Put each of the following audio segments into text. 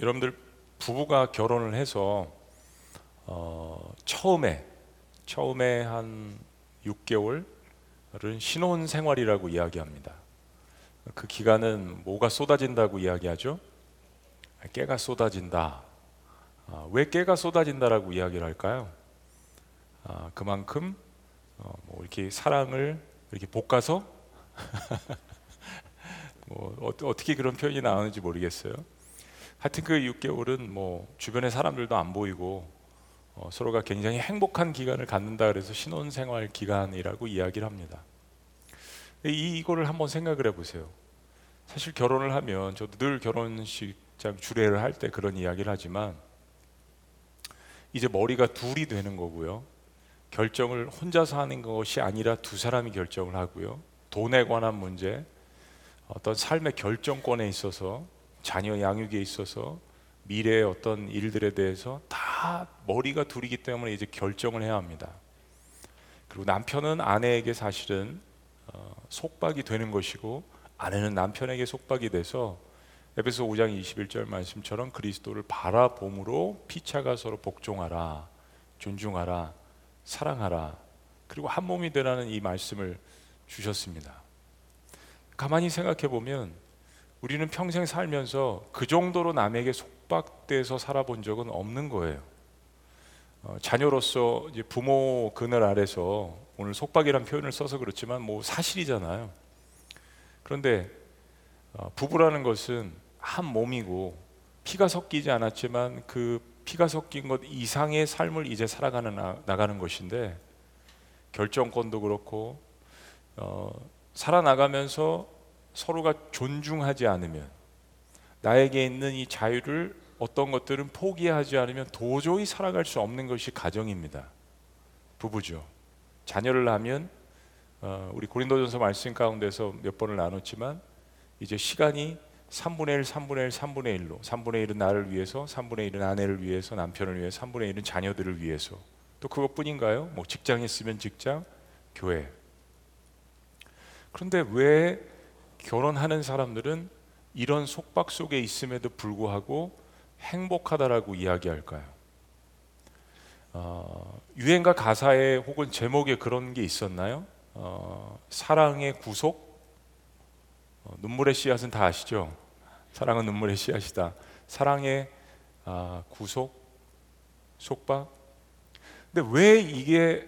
여러분들 부부가 결혼을 해서 처음에 한 6개월은 신혼 생활이라고 이야기합니다. 그 기간은 뭐가 쏟아진다고 이야기하죠? 깨가 쏟아진다. 왜 깨가 쏟아진다라고 이야기를 할까요? 그만큼 뭐 이렇게 사랑을 이렇게 볶아서 뭐 어떻게 그런 표현이 나오는지 모르겠어요. 하여튼 그 6개월은 뭐 주변의 사람들도 안 보이고 서로가 굉장히 행복한 기간을 갖는다 그래서 신혼생활 기간이라고 이야기를 합니다. 이거를 한번 생각을 해보세요. 사실 결혼을 하면, 저도 늘 결혼식장 주례를 할 때 그런 이야기를 하지만, 이제 머리가 둘이 되는 거고요. 결정을 혼자서 하는 것이 아니라 두 사람이 결정을 하고요. 돈에 관한 문제, 어떤 삶의 결정권에 있어서, 자녀 양육에 있어서, 미래의 어떤 일들에 대해서 다 머리가 둘이기 때문에 이제 결정을 해야 합니다. 그리고 남편은 아내에게 사실은 속박이 되는 것이고, 아내는 남편에게 속박이 돼서 에베소 5장 21절 말씀처럼 그리스도를 바라봄으로 피차가 서로 복종하라, 존중하라, 사랑하라, 그리고 한 몸이 되라는 이 말씀을 주셨습니다. 가만히 생각해 보면 우리는 평생 살면서 그 정도로 남에게 속박돼서 살아본 적은 없는 거예요. 자녀로서 이제 부모 그늘 아래서, 오늘 속박이란 표현을 써서 그렇지만 뭐 사실이잖아요. 그런데 부부라는 것은 한 몸이고, 피가 섞이지 않았지만 그 피가 섞인 것 이상의 삶을 이제 살아가는 나가는 것인데, 결정권도 그렇고 살아나가면서 서로가 존중하지 않으면, 나에게 있는 이 자유를 어떤 것들은 포기하지 않으면 도저히 살아갈 수 없는 것이 가정입니다. 부부죠. 자녀를 낳으면 우리 고린도전서 말씀 가운데서 몇 번을 나눴지만, 이제 시간이 3분의 1, 3분의 1, 3분의 1로 3분의 1은 나를 위해서, 3분의 1은 아내를 위해서, 남편을 위해서, 3분의 1은 자녀들을 위해서. 또 그것뿐인가요? 뭐 직장에 있으면 직장, 교회. 그런데 왜 결혼하는 사람들은 이런 속박 속에 있음에도 불구하고 행복하다라고 이야기할까요? 유행가 가사에 혹은 제목에 그런 게 있었나요? 사랑의 구속, 눈물의 씨앗은 다 아시죠? 사랑은 눈물의 씨앗이다. 사랑의 구속, 속박. 근데 왜 이게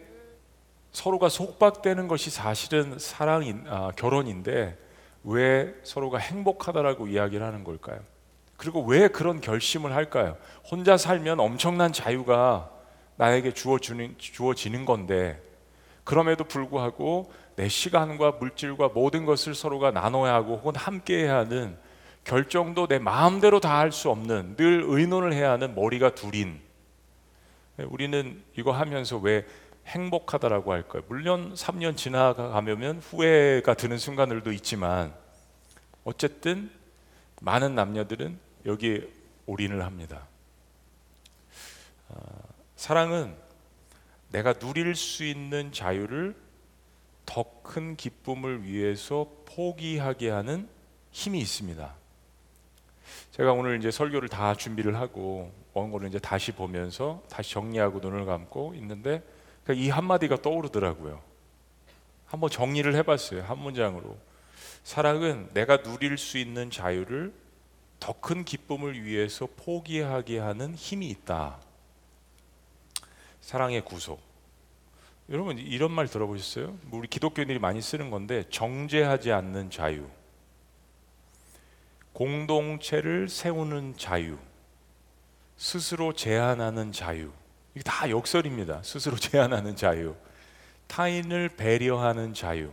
서로가 속박되는 것이 사실은 결혼인데 왜 서로가 행복하다라고 이야기를 하는 걸까요? 그리고 왜 그런 결심을 할까요? 혼자 살면 엄청난 자유가 나에게 주어지는 건데, 그럼에도 불구하고 내 시간과 물질과 모든 것을 서로가 나눠야 하고 혹은 함께 해야 하는, 결정도 내 마음대로 다 할 수 없는, 늘 의논을 해야 하는 머리가 둘인 우리는 이거 하면서 왜 행복하다라고 할 거예요. 물론 3년 지나가면 후회가 드는 순간들도 있지만, 어쨌든 많은 남녀들은 여기에 올인을 합니다. 사랑은 내가 누릴 수 있는 자유를 더 큰 기쁨을 위해서 포기하게 하는 힘이 있습니다. 제가 오늘 이제 설교를 다 준비를 하고 원고를 이제 다시 보면서 다시 정리하고 눈을 감고 있는데, 이 한마디가 떠오르더라고요. 한번 정리를 해봤어요. 한 문장으로. 사랑은 내가 누릴 수 있는 자유를 더 큰 기쁨을 위해서 포기하게 하는 힘이 있다. 사랑의 구속. 여러분 이런 말 들어보셨어요? 우리 기독교인들이 많이 쓰는 건데, 정죄하지 않는 자유, 공동체를 세우는 자유, 스스로 제한하는 자유. 이게 다 역설입니다. 스스로 제한하는 자유, 타인을 배려하는 자유.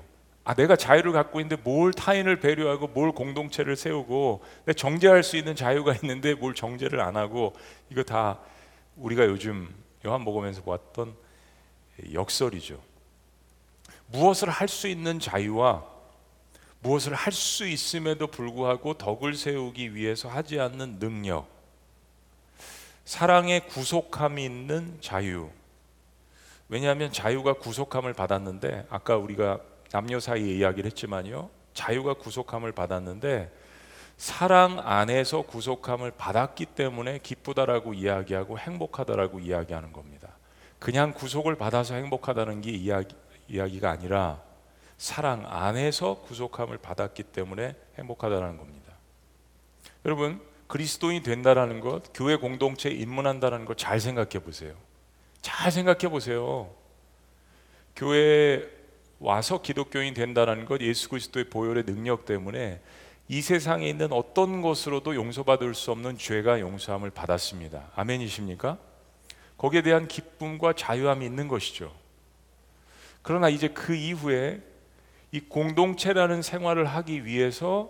내가 자유를 갖고 있는데 뭘 타인을 배려하고, 뭘 공동체를 세우고, 내 정죄할 수 있는 자유가 있는데 뭘 정죄를 안 하고. 이거 다 우리가 요즘 요한복음에서 보았던 역설이죠. 무엇을 할 수 있는 자유와 무엇을 할 수 있음에도 불구하고 덕을 세우기 위해서 하지 않는 능력, 사랑의 구속함이 있는 자유. 왜냐하면 자유가 구속함을 받았는데, 아까 우리가 남녀 사이의 이야기를 했지만요, 자유가 구속함을 받았는데 사랑 안에서 구속함을 받았기 때문에 기쁘다라고 이야기하고 행복하다라고 이야기하는 겁니다. 그냥 구속을 받아서 행복하다는 게 이야기가 아니라 사랑 안에서 구속함을 받았기 때문에 행복하다는 겁니다. 여러분, 그리스도인이 된다라는 것, 교회 공동체에 입문한다는 것 잘 생각해 보세요. 잘 생각해 보세요. 교회에 와서 기독교인이 된다는 것, 예수 그리스도의 보혈의 능력 때문에 이 세상에 있는 어떤 것으로도 용서받을 수 없는 죄가 용서함을 받았습니다. 아멘이십니까? 거기에 대한 기쁨과 자유함이 있는 것이죠. 그러나 이제 그 이후에 이 공동체라는 생활을 하기 위해서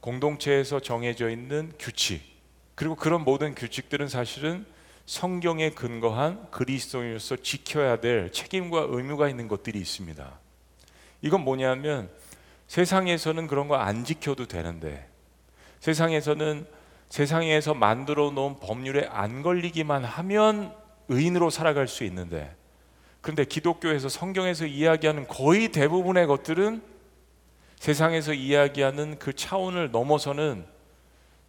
공동체에서 정해져 있는 규칙, 그리고 그런 모든 규칙들은 사실은 성경에 근거한 그리스도인으로서 지켜야 될 책임과 의무가 있는 것들이 있습니다. 이건 뭐냐면 세상에서는 그런 거 안 지켜도 되는데 세상에서 만들어 놓은 법률에 안 걸리기만 하면 의인으로 살아갈 수 있는데, 그런데 기독교에서 성경에서 이야기하는 거의 대부분의 것들은 세상에서 이야기하는 그 차원을 넘어서는,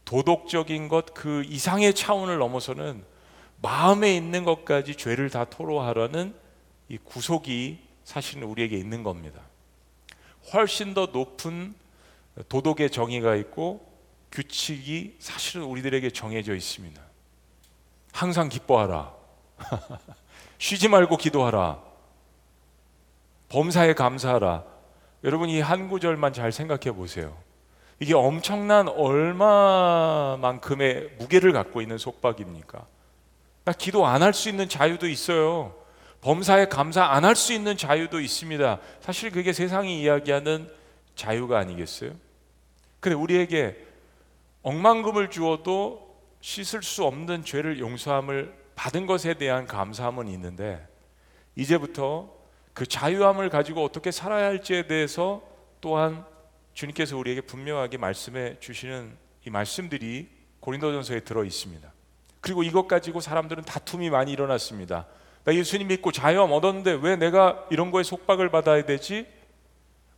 도덕적인 것 그 이상의 차원을 넘어서는 마음에 있는 것까지 죄를 다 토로하라는 이 구속이 사실은 우리에게 있는 겁니다. 훨씬 더 높은 도덕의 정의가 있고 규칙이 사실은 우리들에게 정해져 있습니다. 항상 기뻐하라. 쉬지 말고 기도하라. 범사에 감사하라. 여러분, 이 한 구절만 잘 생각해 보세요. 이게 엄청난 얼마만큼의 무게를 갖고 있는 속박입니까? 나 기도 안 할 수 있는 자유도 있어요. 범사에 감사 안 할 수 있는 자유도 있습니다. 사실 그게 세상이 이야기하는 자유가 아니겠어요? 근데 우리에게 억만금을 주어도 씻을 수 없는 죄를 용서함을 받은 것에 대한 감사함은 있는데, 이제부터 그 자유함을 가지고 어떻게 살아야 할지에 대해서 또한 주님께서 우리에게 분명하게 말씀해 주시는 이 말씀들이 고린도전서에 들어 있습니다. 그리고 이것 가지고 사람들은 다툼이 많이 일어났습니다. 나 예수님 믿고 자유함 얻었는데 왜 내가 이런 거에 속박을 받아야 되지?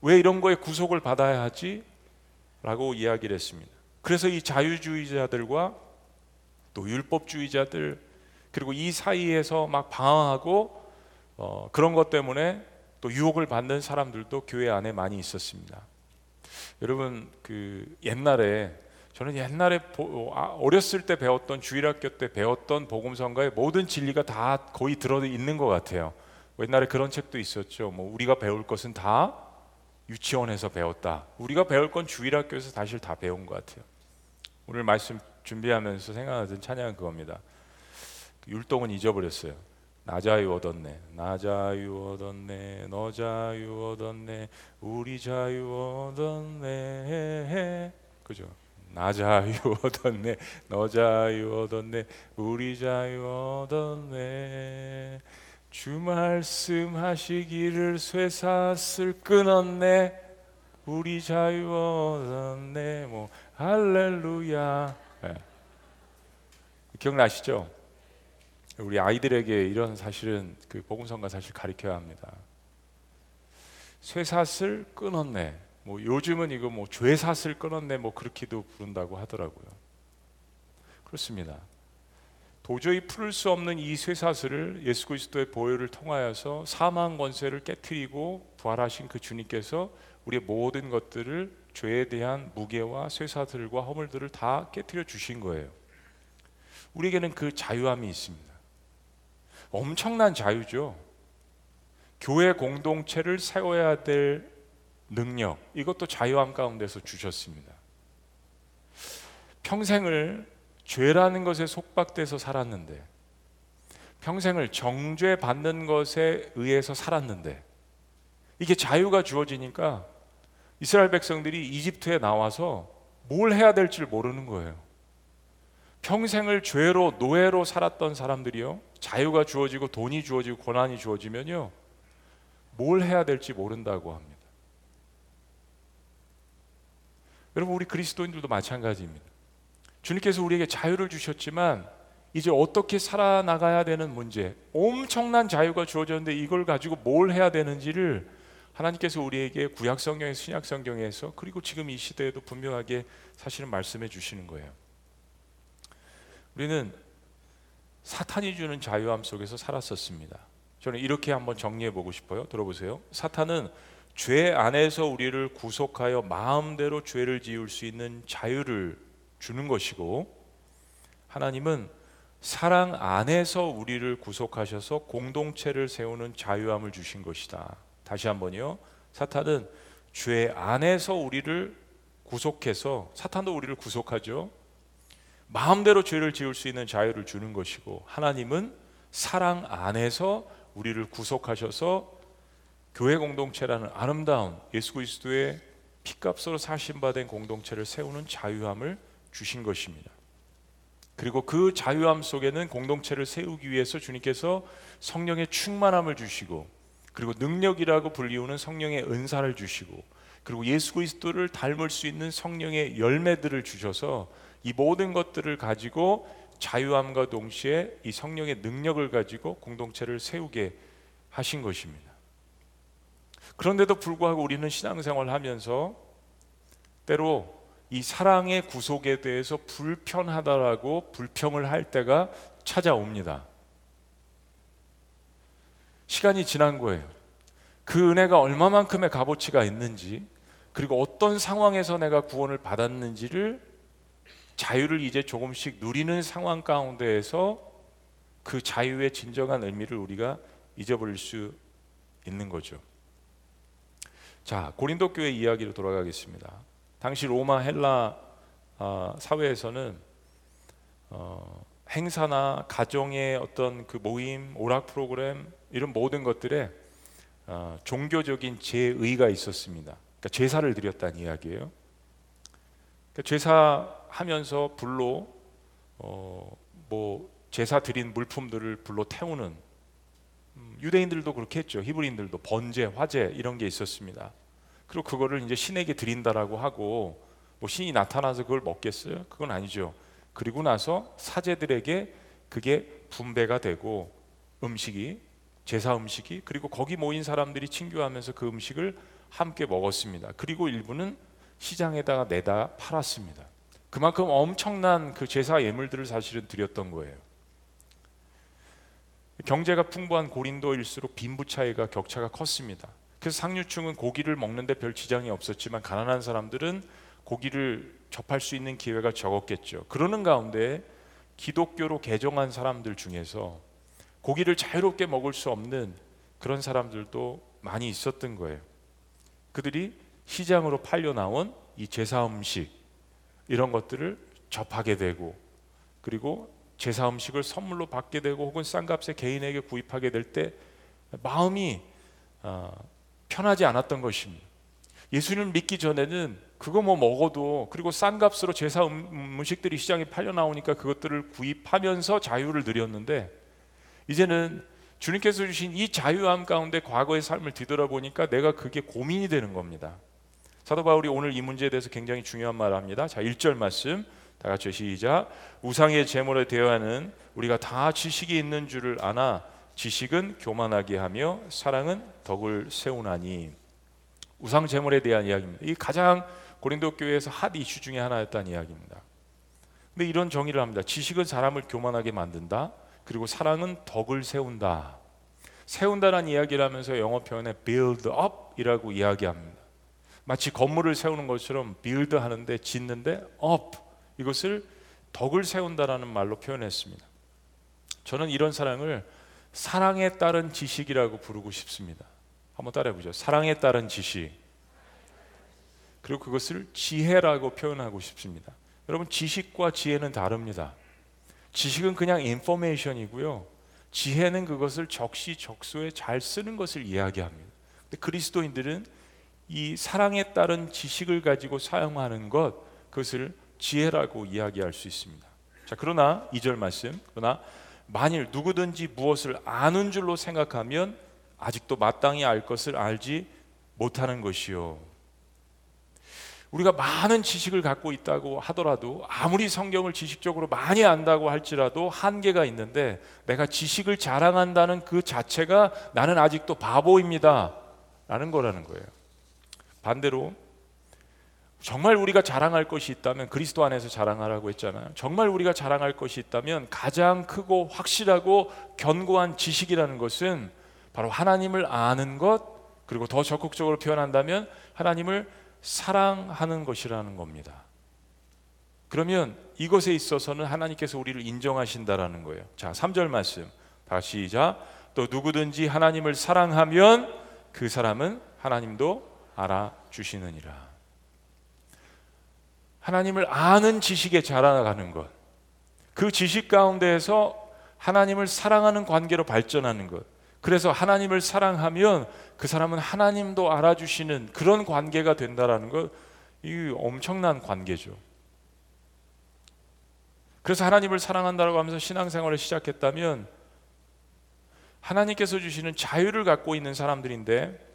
왜 이런 거에 구속을 받아야 하지? 라고 이야기를 했습니다. 그래서 이 자유주의자들과 또 율법주의자들, 그리고 이 사이에서 막 방황하고 그런 것 때문에 또 유혹을 받는 사람들도 교회 안에 많이 있었습니다. 여러분, 저는 옛날에 어렸을 때 배웠던, 주일학교 때 배웠던 복음성가의 모든 진리가 다 거의 들어있는 것 같아요. 옛날에 그런 책도 있었죠. 우리가 배울 것은 다 유치원에서 배웠다. 우리가 배울 건 주일학교에서 사실 다 배운 것 같아요. 오늘 말씀 준비하면서 생각하던 찬양은 그겁니다. 율동은 잊어버렸어요. 나 자유 얻었네, 나 자유 얻었네, 너 자유 얻었네, 우리 자유 얻었네. 그죠? 나 자유 얻었네, 너 자유 얻었네, 우리 자유 얻었네, 주 말씀하시기를 쇠사슬 끊었네, 우리 자유 얻었네, 할렐루야. 네. 기억나시죠? 우리 아이들에게 이런 사실은 그 복음성가 사실 가르쳐야 합니다. 쇠사슬 끊었네, 요즘은 이거 죄사슬 끊었네, 그렇게도 부른다고 하더라고요. 그렇습니다. 도저히 풀을 수 없는 이 쇠사슬을 예수 그리스도의 보혈을 통하여서 사망 권세를 깨트리고 부활하신 그 주님께서 우리의 모든 것들을, 죄에 대한 무게와 쇠사슬과 허물들을 다 깨트려 주신 거예요. 우리에게는 그 자유함이 있습니다. 엄청난 자유죠. 교회 공동체를 세워야 될 능력, 이것도 자유함 가운데서 주셨습니다. 평생을 죄라는 것에 속박돼서 살았는데, 평생을 정죄 받는 것에 의해서 살았는데, 이게 자유가 주어지니까 이스라엘 백성들이 이집트에 나와서 뭘 해야 될지 모르는 거예요. 평생을 죄로, 노예로 살았던 사람들이요, 자유가 주어지고 돈이 주어지고 권한이 주어지면요, 뭘 해야 될지 모른다고 합니다. 여러분, 우리 그리스도인들도 마찬가지입니다. 주님께서 우리에게 자유를 주셨지만 이제 어떻게 살아나가야 되는 문제, 엄청난 자유가 주어졌는데 이걸 가지고 뭘 해야 되는지를 하나님께서 우리에게 구약 성경에서 신약 성경에서 그리고 지금 이 시대에도 분명하게 사실은 말씀해 주시는 거예요. 우리는 사탄이 주는 자유함 속에서 살았었습니다. 저는 이렇게 한번 정리해 보고 싶어요. 들어보세요. 사탄은 죄 안에서 우리를 구속하여 마음대로 죄를 지을 수 있는 자유를 주는 것이고, 하나님은 사랑 안에서 우리를 구속하셔서 공동체를 세우는 자유함을 주신 것이다. 다시 한번요. 사탄은 죄 안에서 우리를 구속해서, 사탄도 우리를 구속하죠. 마음대로 죄를 지을 수 있는 자유를 주는 것이고, 하나님은 사랑 안에서 우리를 구속하셔서 교회 공동체라는 아름다운 예수 그리스도의 피값으로 사신받은 공동체를 세우는 자유함을 주신 것입니다. 그리고 그 자유함 속에는 공동체를 세우기 위해서 주님께서 성령의 충만함을 주시고, 그리고 능력이라고 불리우는 성령의 은사를 주시고, 그리고 예수 그리스도를 닮을 수 있는 성령의 열매들을 주셔서 이 모든 것들을 가지고 자유함과 동시에 이 성령의 능력을 가지고 공동체를 세우게 하신 것입니다. 그런데도 불구하고 우리는 신앙생활을 하면서 때로 이 사랑의 구속에 대해서 불편하다라고 불평을 할 때가 찾아옵니다. 시간이 지난 거예요. 그 은혜가 얼마만큼의 값어치가 있는지, 그리고 어떤 상황에서 내가 구원을 받았는지를, 자유를 이제 조금씩 누리는 상황 가운데에서 그 자유의 진정한 의미를 우리가 잊어버릴 수 있는 거죠. 자, 고린도 교회 이야기로 돌아가겠습니다. 당시 로마 헬라 사회에서는 행사나 가정의 어떤 그 모임, 오락 프로그램 이런 모든 것들에 종교적인 제의가 있었습니다. 그러니까 제사를 드렸다는 이야기예요. 그러니까 제사하면서 불로 제사 드린 물품들을 불로 태우는, 유대인들도 그렇게 했죠. 히브리인들도 번제, 화제 이런 게 있었습니다. 그리고 그거를 이제 신에게 드린다라고 하고, 뭐 신이 나타나서 그걸 먹겠어요? 그건 아니죠. 그리고 나서 사제들에게 그게 분배가 되고, 음식이, 제사 음식이, 그리고 거기 모인 사람들이 친교하면서 그 음식을 함께 먹었습니다. 그리고 일부는 시장에다가 내다 팔았습니다. 그만큼 엄청난 그 제사 예물들을 사실은 드렸던 거예요. 경제가 풍부한 고린도일수록 빈부차이가, 격차가 컸습니다. 그래서 상류층은 고기를 먹는데 별 지장이 없었지만 가난한 사람들은 고기를 접할 수 있는 기회가 적었겠죠. 그러는 가운데 기독교로 개종한 사람들 중에서 고기를 자유롭게 먹을 수 없는 그런 사람들도 많이 있었던 거예요. 그들이 시장으로 팔려 나온 이 제사 음식 이런 것들을 접하게 되고, 그리고 제사 음식을 선물로 받게 되고, 혹은 싼 값에 개인에게 구입하게 될 때 마음이 편하지 않았던 것입니다. 예수님을 믿기 전에는 그거 뭐 먹어도, 그리고 싼 값으로 제사 음식들이 시장에 팔려 나오니까 그것들을 구입하면서 자유를 누렸는데, 이제는 주님께서 주신 이 자유함 가운데 과거의 삶을 뒤돌아보니까 내가 그게 고민이 되는 겁니다. 사도 바울이 오늘 이 문제에 대해서 굉장히 중요한 말을 합니다. 자, 1절 말씀 다 같이 시작. 우상의 제물에 대하여는 우리가 다 지식이 있는 줄을 아나 지식은 교만하게 하며 사랑은 덕을 세우나니. 우상 제물에 대한 이야기입니다. 이 가장 고린도 교회에서 핫 이슈 중에 하나였다는 이야기입니다. 근데 이런 정의를 합니다. 지식은 사람을 교만하게 만든다. 그리고 사랑은 덕을 세운다. 세운다라는 이야기를 하면서 영어 표현에 build up이라고 이야기합니다. 마치 건물을 세우는 것처럼 build 하는데, 짓는데 up, 이것을 덕을 세운다라는 말로 표현했습니다. 저는 이런 사랑을 사랑에 따른 지식이라고 부르고 싶습니다. 한번 따라해보죠. 사랑에 따른 지식. 그리고 그것을 지혜라고 표현하고 싶습니다. 여러분, 지식과 지혜는 다릅니다. 지식은 그냥 인포메이션이고요, 지혜는 그것을 적시적소에 잘 쓰는 것을 이야기합니다. 근데 그리스도인들은 이 사랑에 따른 지식을 가지고 사용하는 것, 그것을 지혜라고 이야기할 수 있습니다. 자, 그러나 2절 말씀, 그러나 만일 누구든지 무엇을 아는 줄로 생각하면 아직도 마땅히 알 것을 알지 못하는 것이요. 우리가 많은 지식을 갖고 있다고 하더라도, 아무리 성경을 지식적으로 많이 안다고 할지라도 한계가 있는데, 내가 지식을 자랑한다는 그 자체가 나는 아직도 바보입니다 라는 거라는 거예요. 반대로 정말 우리가 자랑할 것이 있다면 그리스도 안에서 자랑하라고 했잖아요. 정말 우리가 자랑할 것이 있다면 가장 크고 확실하고 견고한 지식이라는 것은 바로 하나님을 아는 것, 그리고 더 적극적으로 표현한다면 하나님을 사랑하는 것이라는 겁니다. 그러면 이것에 있어서는 하나님께서 우리를 인정하신다라는 거예요. 자, 3절 말씀 다시 시작. 또 누구든지 하나님을 사랑하면 그 사람은 하나님도 알아주시느니라. 하나님을 아는 지식에 자라나가는 것, 그 지식 가운데에서 하나님을 사랑하는 관계로 발전하는 것, 그래서 하나님을 사랑하면 그 사람은 하나님도 알아주시는 그런 관계가 된다라는 것, 이 엄청난 관계죠. 그래서 하나님을 사랑한다고 하면서 신앙생활을 시작했다면 하나님께서 주시는 자유를 갖고 있는 사람들인데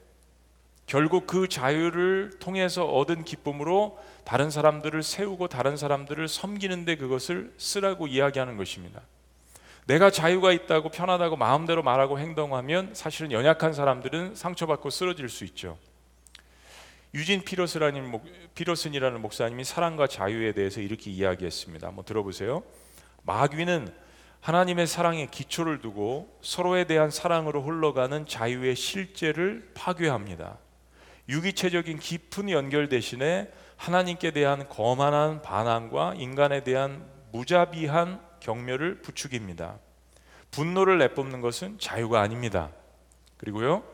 결국 그 자유를 통해서 얻은 기쁨으로 다른 사람들을 세우고 다른 사람들을 섬기는데 그것을 쓰라고 이야기하는 것입니다. 내가 자유가 있다고 편하다고 마음대로 말하고 행동하면 사실은 연약한 사람들은 상처받고 쓰러질 수 있죠. 유진 피러슨이라는 목사님이 사랑과 자유에 대해서 이렇게 이야기했습니다. 한번 들어보세요. 마귀는 하나님의 사랑에 기초를 두고 서로에 대한 사랑으로 흘러가는 자유의 실제를 파괴합니다. 유기체적인 깊은 연결 대신에 하나님께 대한 거만한 반항과 인간에 대한 무자비한 경멸을 부추깁니다. 분노를 내뿜는 것은 자유가 아닙니다. 그리고요,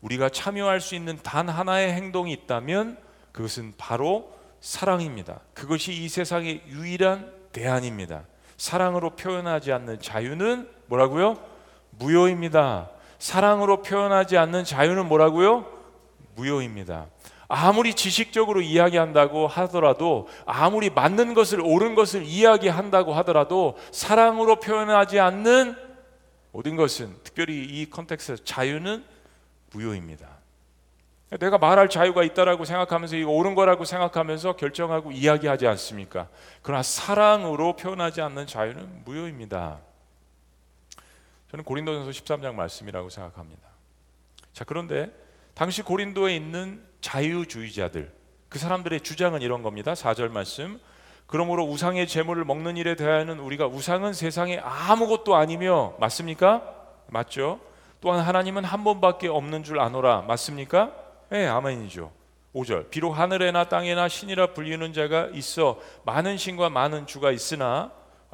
우리가 참여할 수 있는 단 하나의 행동이 있다면 그것은 바로 사랑입니다. 그것이 이 세상의 유일한 대안입니다. 사랑으로 표현하지 않는 자유는 뭐라고요? 무효입니다. 사랑으로 표현하지 않는 자유는 뭐라고요? 무효입니다. 아무리 지식적으로 이야기한다고 하더라도, 아무리 맞는 것을, 옳은 것을 이야기한다고 하더라도 사랑으로 표현하지 않는 모든 것은, 특별히 이 컨텍스트에서 자유는 무효입니다. 내가 말할 자유가 있다라고 생각하면서, 이거 옳은 거라고 생각하면서 결정하고 이야기하지 않습니까? 그러나 사랑으로 표현하지 않는 자유는 무효입니다. 저는 고린도전서 13장 말씀이라고 생각합니다. 자, 그런데 당시 고린도에 있는 자유주의자들, 그 사람들의 주장은 이런 겁니다. 4절 말씀. 그러므로 우상의 제물을 먹는 일에 대하여는 우리가 우상은 세상에 아무것도 아니며, 맞습니까? 맞죠? 또한 하나님은 한 번밖에 없는 줄 아노라, 맞습니까? 네, 아멘이죠. 5절. 비록 하늘에나 땅에나 신이라 불리는 자가 있어 많은 신과 많은 주가 있으나,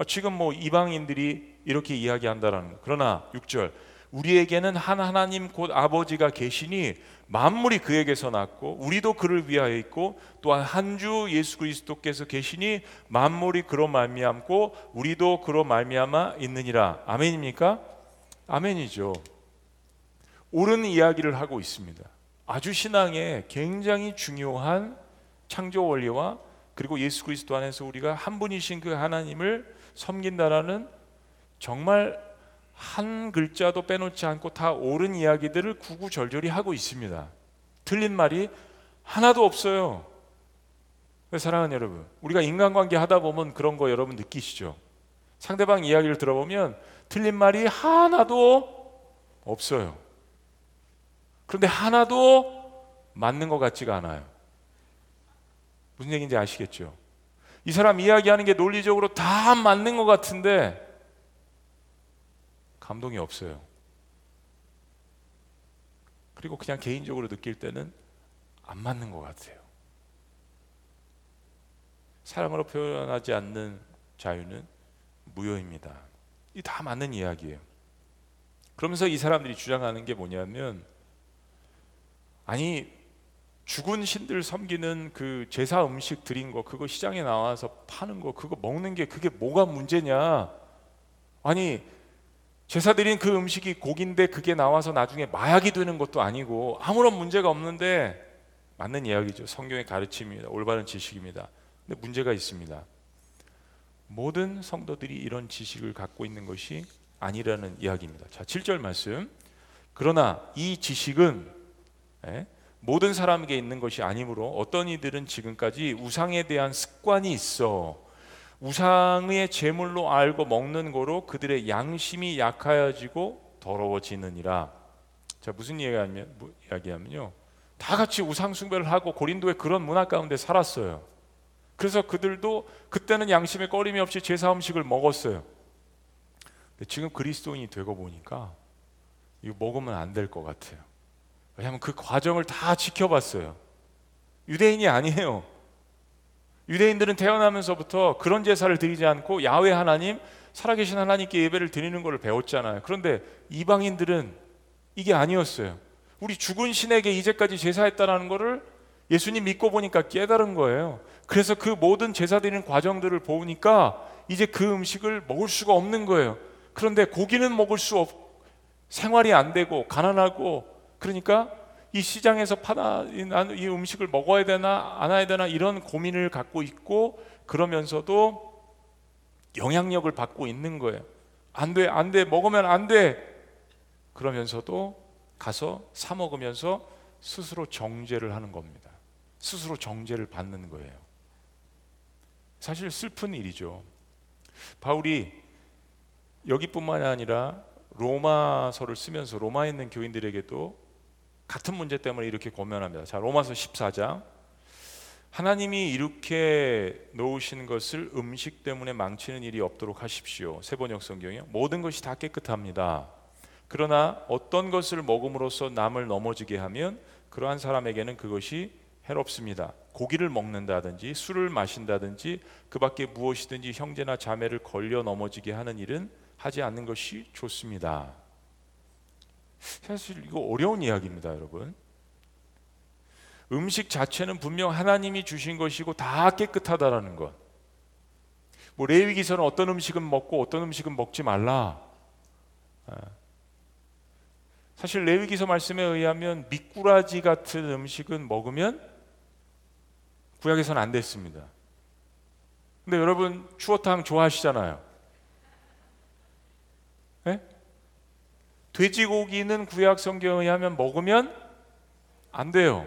지금 뭐 이방인들이 이렇게 이야기한다라는 거. 그러나 6절. 우리에게는 한 하나님 곧 아버지가 계시니 만물이 그에게서 났고 우리도 그를 위하여 있고, 또한 한 주 예수 그리스도께서 계시니 만물이 그로 말미암고 우리도 그로 말미암아 있느니라. 아멘입니까? 아멘이죠. 옳은 이야기를 하고 있습니다. 아주 신앙에 굉장히 중요한 창조 원리와, 그리고 예수 그리스도 안에서 우리가 한 분이신 그 하나님을 섬긴다라는 정말 한 글자도 빼놓지 않고 다 옳은 이야기들을 구구절절히 하고 있습니다. 틀린 말이 하나도 없어요. 사랑하는 여러분, 우리가 인간관계 하다 보면 그런 거 여러분 느끼시죠? 상대방 이야기를 들어보면 틀린 말이 하나도 없어요. 그런데 하나도 맞는 것 같지가 않아요. 무슨 얘기인지 아시겠죠? 이 사람 이야기하는 게 논리적으로 다 맞는 것 같은데 감동이 없어요. 그리고 그냥 개인적으로 느낄 때는 안 맞는 것 같아요. 사랑으로 표현하지 않는 자유는 무효입니다. 이 다 맞는 이야기예요. 그러면서 이 사람들이 주장하는 게 뭐냐면, 아니 죽은 신들 섬기는 그 제사 음식 드린 거, 그거 시장에 나와서 파는 거, 그거 먹는 게 그게 뭐가 문제냐? 아니 제사 드린 그 음식이 고기인데 그게 나와서 나중에 마약이 되는 것도 아니고 아무런 문제가 없는데, 맞는 이야기죠. 성경의 가르침입니다. 올바른 지식입니다. 근데 문제가 있습니다. 모든 성도들이 이런 지식을 갖고 있는 것이 아니라는 이야기입니다. 자, 7절 말씀. 그러나 이 지식은 모든 사람에게 있는 것이 아니므로 어떤 이들은 지금까지 우상에 대한 습관이 있어 우상의 제물로 알고 먹는 거로 그들의 양심이 약하여지고 더러워지느니라. 자, 무슨 이야기하면요, 다 같이 우상 숭배를 하고 고린도의 그런 문화 가운데 살았어요. 그래서 그들도 그때는 양심의 꺼림이 없이 제사 음식을 먹었어요. 근데 지금 그리스도인이 되고 보니까 이거 먹으면 안 될 것 같아요. 왜냐하면 그 과정을 다 지켜봤어요. 유대인이 아니에요. 유대인들은 태어나면서부터 그런 제사를 드리지 않고 야훼 하나님, 살아계신 하나님께 예배를 드리는 것을 배웠잖아요. 그런데 이방인들은 이게 아니었어요. 우리 죽은 신에게 이제까지 제사했다라는 것을 예수님 믿고 보니까 깨달은 거예요. 그래서 그 모든 제사 드리는 과정들을 보니까 이제 그 음식을 먹을 수가 없는 거예요. 그런데 고기는 먹을 수 없고 생활이 안 되고 가난하고, 그러니까 이 시장에서 파는 이 음식을 먹어야 되나 안 해야 되나 이런 고민을 갖고 있고, 그러면서도 영향력을 받고 있는 거예요. 안 돼, 안 돼, 먹으면 안 돼. 그러면서도 가서 사 먹으면서 스스로 정죄를 하는 겁니다. 스스로 정죄를 받는 거예요. 사실 슬픈 일이죠. 바울이 여기뿐만 아니라 로마서를 쓰면서 로마에 있는 교인들에게도 같은 문제 때문에 이렇게 고민합니다. 자, 로마서 14장. 하나님이 이렇게 놓으신 것을 음식 때문에 망치는 일이 없도록 하십시오. 세번역 성경이요. 모든 것이 다 깨끗합니다. 그러나 어떤 것을 먹음으로써 남을 넘어지게 하면 그러한 사람에게는 그것이 해롭습니다. 고기를 먹는다든지 술을 마신다든지 그 밖에 무엇이든지 형제나 자매를 걸려 넘어지게 하는 일은 하지 않는 것이 좋습니다. 사실 이거 어려운 이야기입니다, 여러분. 음식 자체는 분명 하나님이 주신 것이고 다 깨끗하다라는 것. 뭐 레위기서는 어떤 음식은 먹고 어떤 음식은 먹지 말라. 사실 레위기서 말씀에 의하면 미꾸라지 같은 음식은 먹으면 구약에서는 안 됐습니다. 근데 여러분 추어탕 좋아하시잖아요. 네? 돼지고기는 구약 성경에 의하면 먹으면 안 돼요.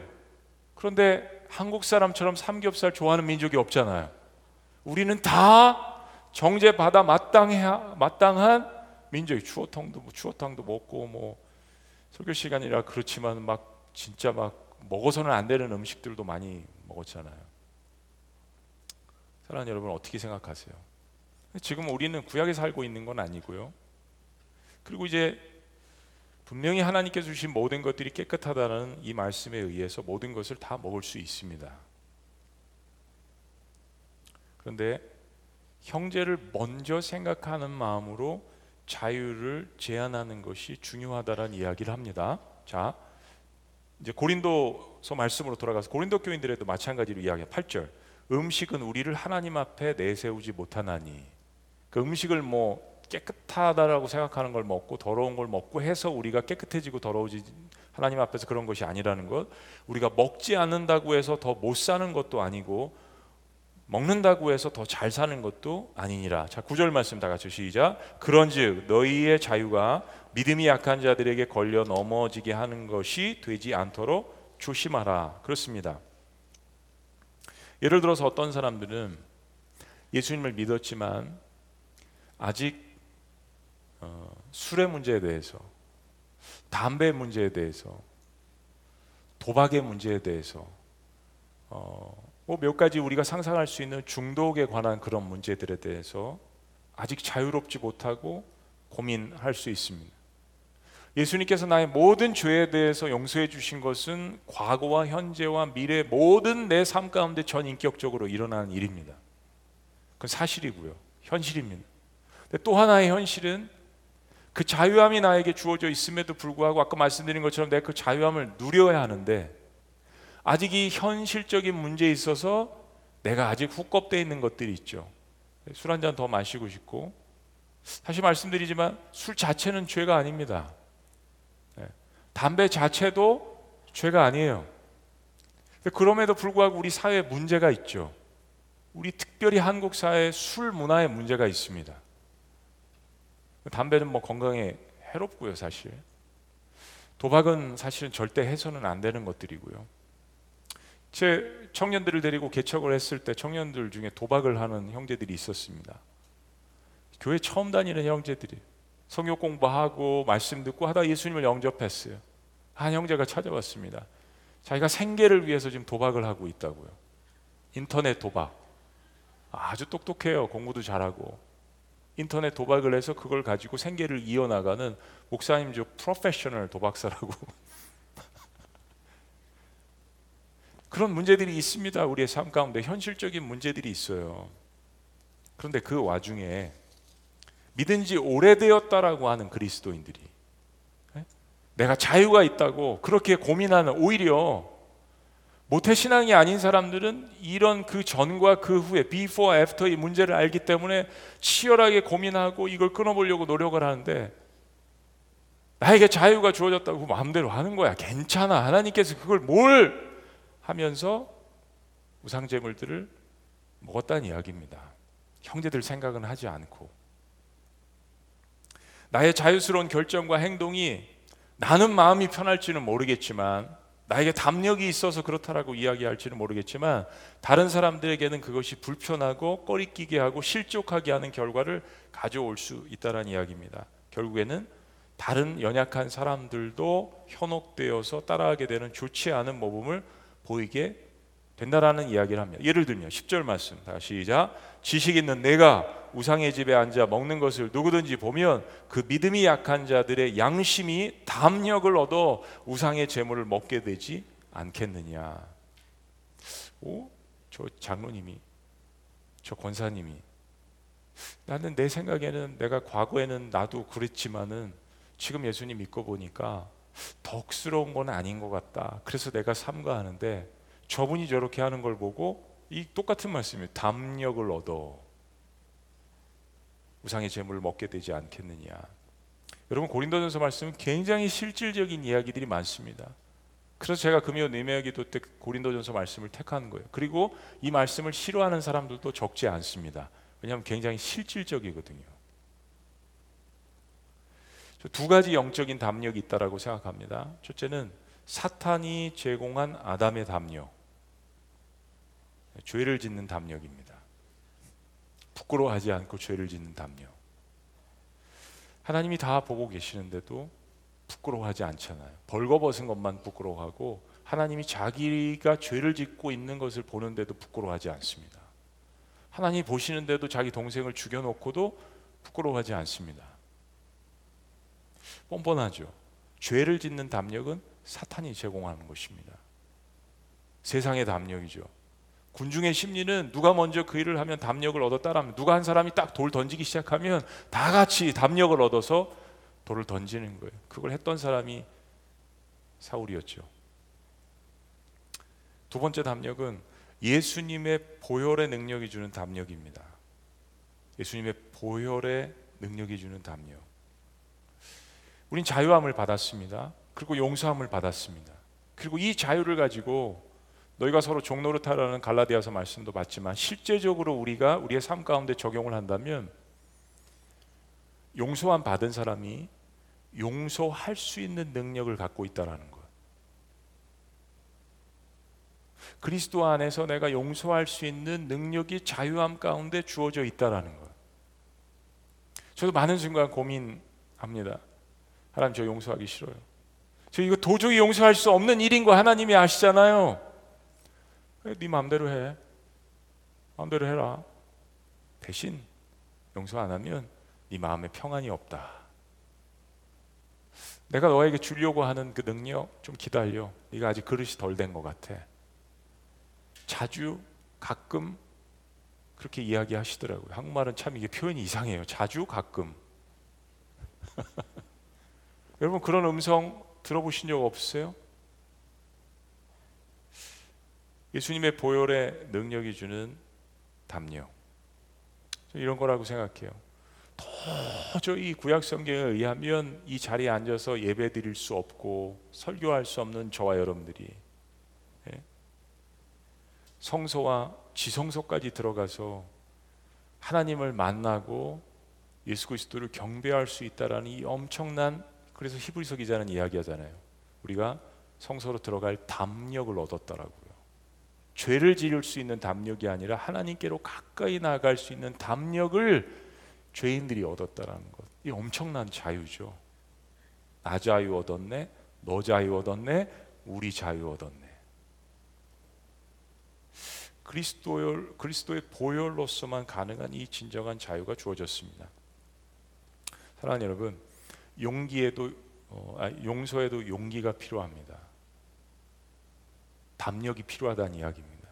그런데 한국 사람처럼 삼겹살 좋아하는 민족이 없잖아요. 우리는 다 정죄받아 마땅한 민족이. 추어탕도 먹고 뭐 설교 시간이라 그렇지만 막 진짜 막 먹어서는 안 되는 음식들도 많이 먹었잖아요. 사랑하는 여러분, 어떻게 생각하세요? 지금 우리는 구약에 살고 있는 건 아니고요. 그리고 이제 분명히 하나님께서 주신 모든 것들이 깨끗하다는 이 말씀에 의해서 모든 것을 다 먹을 수 있습니다. 그런데 형제를 먼저 생각하는 마음으로 자유를 제한하는 것이 중요하다라는 이야기를 합니다. 자, 이제 고린도서 말씀으로 돌아가서 고린도 교인들에도 마찬가지로 이야기해요. 8절. 음식은 우리를 하나님 앞에 내세우지 못하나니. 그 음식을 뭐 깨끗하다라고 생각하는 걸 먹고 더러운 걸 먹고 해서 우리가 깨끗해지고 더러워지 하나님 앞에서 그런 것이 아니라는 것. 우리가 먹지 않는다고 해서 더 못 사는 것도 아니고 먹는다고 해서 더 잘 사는 것도 아니니라. 자, 9절 말씀 다 같이 시작. 그런즉 너희의 자유가 믿음이 약한 자들에게 걸려 넘어지게 하는 것이 되지 않도록 조심하라. 그렇습니다. 예를 들어서 어떤 사람들은 예수님을 믿었지만 아직 술의 문제에 대해서, 담배 문제에 대해서, 도박의 문제에 대해서 몇 가지 우리가 상상할 수 있는 중독에 관한 그런 문제들에 대해서 아직 자유롭지 못하고 고민할 수 있습니다. 예수님께서 나의 모든 죄에 대해서 용서해 주신 것은 과거와 현재와 미래 모든 내 삶 가운데 전인격적으로 일어나는 일입니다. 그건 사실이고요, 현실입니다. 근데 또 하나의 현실은 그 자유함이 나에게 주어져 있음에도 불구하고 아까 말씀드린 것처럼 내가 그 자유함을 누려야 하는데 아직 이 현실적인 문제에 있어서 내가 아직 훅겁되어 있는 것들이 있죠. 술 한 잔 더 마시고 싶고, 다시 말씀드리지만 술 자체는 죄가 아닙니다. 담배 자체도 죄가 아니에요. 그럼에도 불구하고 우리 사회에 문제가 있죠. 우리 특별히 한국 사회의 술 문화에 문제가 있습니다. 담배는 뭐 건강에 해롭고요, 사실. 도박은 사실은 절대 해서는 안 되는 것들이고요. 제 청년들을 데리고 개척을 했을 때 청년들 중에 도박을 하는 형제들이 있었습니다. 교회 처음 다니는 형제들이 성경 공부하고 말씀 듣고 하다 예수님을 영접했어요. 한 형제가 찾아왔습니다. 자기가 생계를 위해서 지금 도박을 하고 있다고요. 인터넷 도박. 아주 똑똑해요. 공부도 잘하고. 인터넷 도박을 해서 그걸 가지고 생계를 이어나가는 목사님, 저 프로페셔널 도박사라고. 그런 문제들이 있습니다. 우리의 삶 가운데 현실적인 문제들이 있어요. 그런데 그 와중에 믿은 지 오래되었다라고 하는 그리스도인들이 내가 자유가 있다고 그렇게 고민하는, 오히려 모태신앙이 아닌 사람들은 이런 그 전과 그 후에 before, after 이 문제를 알기 때문에 치열하게 고민하고 이걸 끊어보려고 노력을 하는데, 나에게 자유가 주어졌다고 마음대로 하는 거야. 괜찮아. 하나님께서 그걸 뭘 하면서 우상제물들을 먹었다는 이야기입니다. 형제들 생각은 하지 않고 나의 자유스러운 결정과 행동이 나는 마음이 편할지는 모르겠지만, 나에게 담력이 있어서 그렇다라고 이야기할지는 모르겠지만, 다른 사람들에게는 그것이 불편하고 꺼리끼게 하고 실족하게 하는 결과를 가져올 수 있다는 이야기입니다. 결국에는 다른 연약한 사람들도 현혹되어서 따라하게 되는 좋지 않은 모범을 보이게 된다라는 이야기를 합니다. 예를 들면 10절 말씀 시작. 지식 있는 내가 우상의 집에 앉아 먹는 것을 누구든지 보면 그 믿음이 약한 자들의 양심이 담력을 얻어 우상의 제물을 먹게 되지 않겠느냐. 오, 저 장로님이, 저 권사님이, 나는 내 생각에는 내가 과거에는 나도 그랬지만은 지금 예수님 믿고 보니까 덕스러운 건 아닌 것 같다. 그래서 내가 삼가하는데 저분이 저렇게 하는 걸 보고, 이 똑같은 말씀이에요. 담력을 얻어 우상의 제물을 먹게 되지 않겠느냐. 여러분, 고린도전서 말씀은 굉장히 실질적인 이야기들이 많습니다. 그래서 제가 금요 느헤미야기도 때 고린도전서 말씀을 택한 거예요. 그리고 이 말씀을 싫어하는 사람들도 적지 않습니다. 왜냐하면 굉장히 실질적이거든요. 저 두 가지 영적인 담력이 있다라고 생각합니다. 첫째는 사탄이 제공한 아담의 담력, 죄를 짓는 담력입니다. 부끄러워하지 않고 죄를 짓는 담력. 하나님이 다 보고 계시는데도 부끄러워하지 않잖아요. 벌거벗은 것만 부끄러워하고, 하나님이 자기가 죄를 짓고 있는 것을 보는데도 부끄러워하지 않습니다. 하나님이 보시는데도 자기 동생을 죽여놓고도 부끄러워하지 않습니다. 뻔뻔하죠. 죄를 짓는 담력은 사탄이 제공하는 것입니다. 세상의 담력이죠. 군중의 심리는 누가 먼저 그 일을 하면 담력을 얻었다라면, 누가 한 사람이 딱 돌 던지기 시작하면 다 같이 담력을 얻어서 돌을 던지는 거예요. 그걸 했던 사람이 사울이었죠. 두 번째 담력은 예수님의 보혈의 능력이 주는 담력입니다. 예수님의 보혈의 능력이 주는 담력. 우린 자유함을 받았습니다. 그리고 용서함을 받았습니다. 그리고 이 자유를 가지고 너희가 서로 종노릇하라는 갈라디아서 말씀도 맞지만, 실제적으로 우리가 우리의 삶 가운데 적용을 한다면, 용서함 받은 사람이 용서할 수 있는 능력을 갖고 있다라는 것. 그리스도 안에서 내가 용서할 수 있는 능력이 자유함 가운데 주어져 있다라는 것. 저도 많은 순간 고민합니다. 하나님, 저 용서하기 싫어요. 저 이거 도저히 용서할 수 없는 일인 거 하나님이 아시잖아요. 네 마음대로 해. 마음대로 해라. 대신 용서 안 하면 네 마음에 평안이 없다. 내가 너에게 주려고 하는 그 능력 좀 기다려. 네가 아직 그릇이 덜 된 것 같아. 자주, 가끔 그렇게 이야기하시더라고요. 한국말은 참 이게 표현이 이상해요. 자주, 가끔. 여러분, 그런 음성 들어보신 적 없으세요? 예수님의 보혈의 능력이 주는 담력, 이런 거라고 생각해요. 도저히 구약 성경에 의하면 이 자리에 앉아서 예배 드릴 수 없고 설교할 수 없는 저와 여러분들이 성소와 지성소까지 들어가서 하나님을 만나고 예수 그리스도를 경배할 수 있다라는 이 엄청난, 그래서 히브리서 기자는 이야기하잖아요. 우리가 성소로 들어갈 담력을 얻었다라고요. 죄를 지을 수 있는 담력이 아니라 하나님께로 가까이 나아갈 수 있는 담력을 죄인들이 얻었다라는 것. 이 엄청난 자유죠. 나 자유 얻었네, 너 자유 얻었네, 우리 자유 얻었네. 그리스도의 보혈로서만 가능한 이 진정한 자유가 주어졌습니다. 사랑하는 여러분, 용서에도 용기가 필요합니다. 담력이 필요하다는 이야기입니다.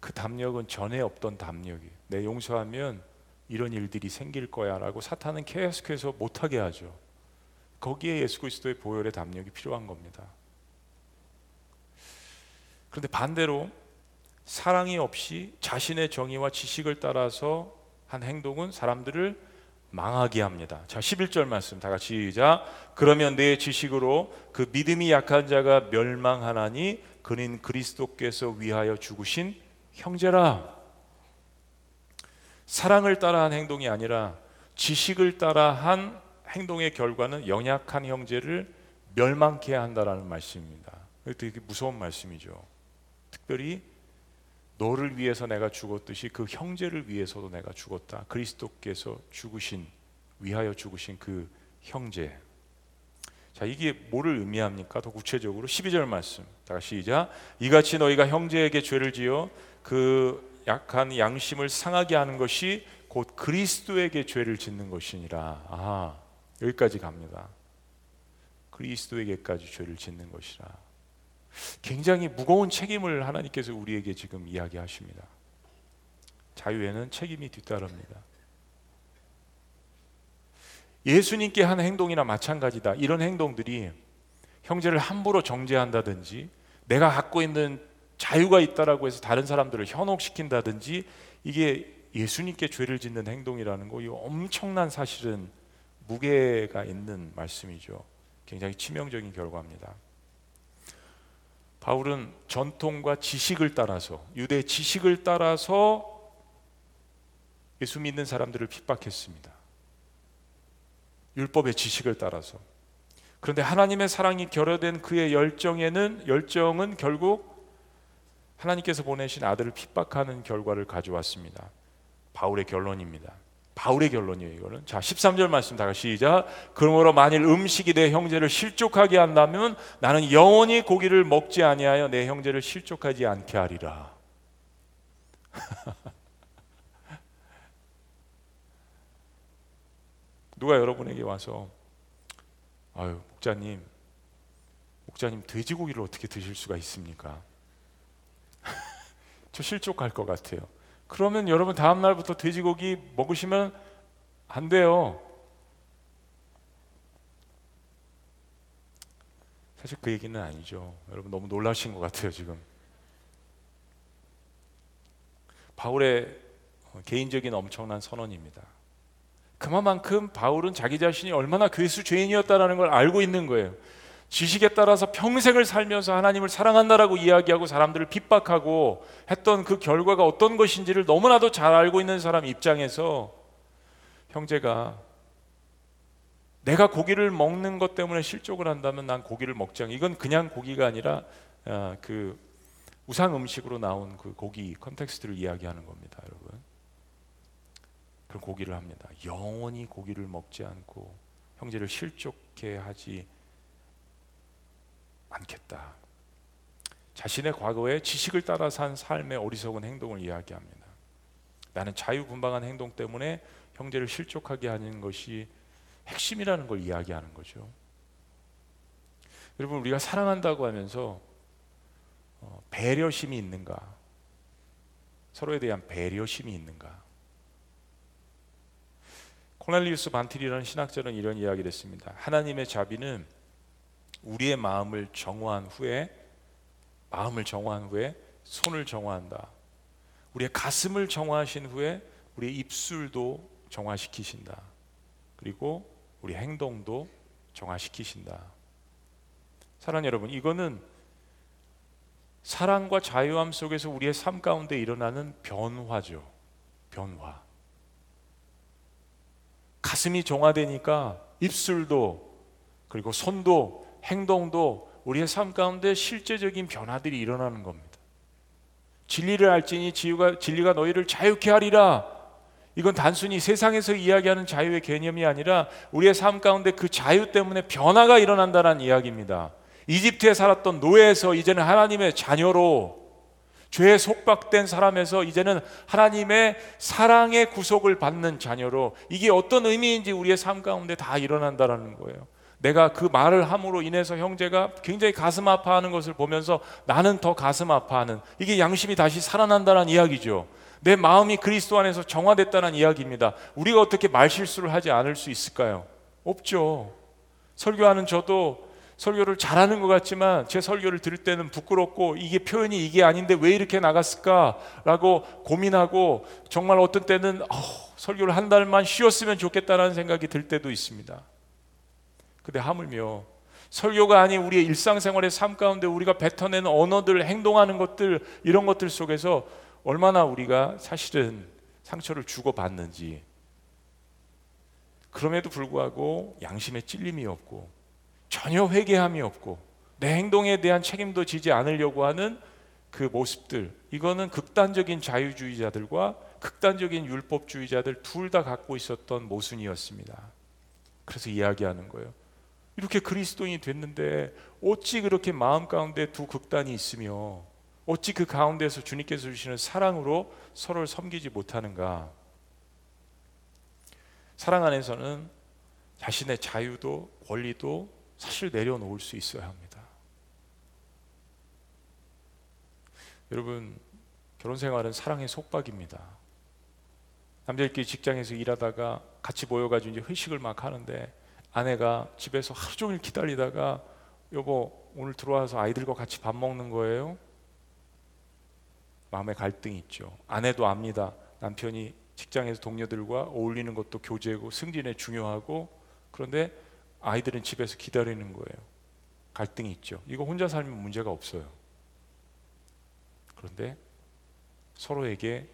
그 담력은 전에 없던 담력이에요. 내 용서하면 이런 일들이 생길 거야 라고 사탄은 계속해서 못하게 하죠. 거기에 예수 그리스도의 보혈의 담력이 필요한 겁니다. 그런데 반대로 사랑이 없이 자신의 정의와 지식을 따라서 한 행동은 사람들을 망하게 합니다. 자, 11절 말씀 다 같이 시작. 그러면 내 지식으로 그 믿음이 약한 자가 멸망하나니 그는 그리스도께서 위하여 죽으신 형제라. 사랑을 따라 한 행동이 아니라 지식을 따라 한 행동의 결과는 연약한 형제를 멸망케 한다라는 말씀입니다. 되게 무서운 말씀이죠. 특별히 너를 위해서 내가 죽었듯이 그 형제를 위해서도 내가 죽었다. 그리스도께서 위하여 죽으신 그 형제. 자, 이게 뭐를 의미합니까? 더 구체적으로 12절 말씀 다 같이 시작. 이같이 너희가 형제에게 죄를 지어 그 약한 양심을 상하게 하는 것이 곧 그리스도에게 죄를 짓는 것이니라. 아, 여기까지 갑니다. 그리스도에게까지 죄를 짓는 것이라. 굉장히 무거운 책임을 하나님께서 우리에게 지금 이야기하십니다. 자유에는 책임이 뒤따릅니다. 예수님께 한 행동이나 마찬가지다. 이런 행동들이 형제를 함부로 정죄한다든지, 내가 갖고 있는 자유가 있다라고 해서 다른 사람들을 현혹시킨다든지, 이게 예수님께 죄를 짓는 행동이라는 거, 이 엄청난 사실은 무게가 있는 말씀이죠. 굉장히 치명적인 결과입니다. 바울은 전통과 지식을 따라서, 유대 지식을 따라서 예수 믿는 사람들을 핍박했습니다. 율법의 지식을 따라서. 그런데 하나님의 사랑이 결여된 그의 열정은 결국 하나님께서 보내신 아들을 핍박하는 결과를 가져왔습니다. 바울의 결론입니다. 바울의 결론이에요, 이거는. 자, 13절 말씀 다 같이 시작. 그러므로 만일 음식이 내 형제를 실족하게 한다면 나는 영원히 고기를 먹지 아니하여 내 형제를 실족하지 않게 하리라. 누가 여러분에게 와서, 아유, 목자님 돼지고기를 어떻게 드실 수가 있습니까? 저 실족할 것 같아요. 그러면 여러분 다음 날부터 돼지고기 먹으시면 안 돼요. 사실 그 얘기는 아니죠. 여러분 너무 놀라신 것 같아요, 지금. 바울의 개인적인 엄청난 선언입니다. 그만큼 바울은 자기 자신이 얼마나 괴수 죄인이었다라는 걸 알고 있는 거예요. 지식에 따라서 평생을 살면서 하나님을 사랑한다라고 이야기하고 사람들을 핍박하고 했던 그 결과가 어떤 것인지를 너무나도 잘 알고 있는 사람 입장에서 형제가 내가 고기를 먹는 것 때문에 실족을 한다면 난 고기를 먹지 않고, 이건 그냥 고기가 아니라 그 우상 음식으로 나온 그 고기 컨텍스트를 이야기하는 겁니다, 여러분. 그런 고기를 합니다. 영원히 고기를 먹지 않고 형제를 실족해 하지 않겠다. 자신의 과거에 지식을 따라 산 삶의 어리석은 행동을 이야기합니다. 나는 자유분방한 행동 때문에 형제를 실족하게 하는 것이 핵심이라는 걸 이야기하는 거죠. 여러분, 우리가 사랑한다고 하면서 배려심이 있는가? 서로에 대한 배려심이 있는가? 코넬리우스 반틸이라는 신학자는 이런 이야기를 했습니다. 하나님의 자비는 우리의 마음을 정화한 후에 손을 정화한다. 우리의 가슴을 정화하신 후에 우리의 입술도 정화시키신다. 그리고 우리 행동도 정화시키신다. 사랑하는 여러분, 이거는 사랑과 자유함 속에서 우리의 삶 가운데 일어나는 변화죠. 변화. 가슴이 정화되니까 입술도, 그리고 손도, 행동도, 우리의 삶 가운데 실제적인 변화들이 일어나는 겁니다. 진리를 알지니 진리가 너희를 자유케 하리라. 이건 단순히 세상에서 이야기하는 자유의 개념이 아니라 우리의 삶 가운데 그 자유 때문에 변화가 일어난다는 이야기입니다. 이집트에 살았던 노예에서 이제는 하나님의 자녀로, 죄에 속박된 사람에서 이제는 하나님의 사랑의 구속을 받는 자녀로, 이게 어떤 의미인지 우리의 삶 가운데 다 일어난다라는 거예요. 내가 그 말을 함으로 인해서 형제가 굉장히 가슴 아파하는 것을 보면서 나는 더 가슴 아파하는, 이게 양심이 다시 살아난다는 이야기죠. 내 마음이 그리스도 안에서 정화됐다는 이야기입니다. 우리가 어떻게 말실수를 하지 않을 수 있을까요? 없죠. 설교하는 저도 설교를 잘하는 것 같지만 제 설교를 들을 때는 부끄럽고, 이게 표현이 이게 아닌데 왜 이렇게 나갔을까라고 고민하고, 정말 어떤 때는 설교를 한 달만 쉬었으면 좋겠다라는 생각이 들 때도 있습니다. 근데 하물며 설교가 아닌 우리의 일상생활의 삶 가운데 우리가 뱉어내는 언어들, 행동하는 것들, 이런 것들 속에서 얼마나 우리가 사실은 상처를 주고받는지, 그럼에도 불구하고 양심에 찔림이 없고 전혀 회개함이 없고 내 행동에 대한 책임도 지지 않으려고 하는 그 모습들, 이거는 극단적인 자유주의자들과 극단적인 율법주의자들 둘 다 갖고 있었던 모순이었습니다. 그래서 이야기하는 거예요. 이렇게 그리스도인이 됐는데 어찌 그렇게 마음 가운데 두 극단이 있으며 어찌 그 가운데서 주님께서 주시는 사랑으로 서로를 섬기지 못하는가. 사랑 안에서는 자신의 자유도 권리도 사실 내려놓을 수 있어야 합니다. 여러분, 결혼 생활은 사랑의 속박입니다. 남자들끼리 직장에서 일하다가 같이 모여가지고 이제 회식을 막 하는데, 아내가 집에서 하루 종일 기다리다가 여보 오늘 들어와서 아이들과 같이 밥 먹는 거예요? 마음의 갈등이 있죠. 아내도 압니다. 남편이 직장에서 동료들과 어울리는 것도 교제고 승진에 중요하고, 그런데 아이들은 집에서 기다리는 거예요. 갈등이 있죠. 이거 혼자 살면 문제가 없어요. 그런데 서로에게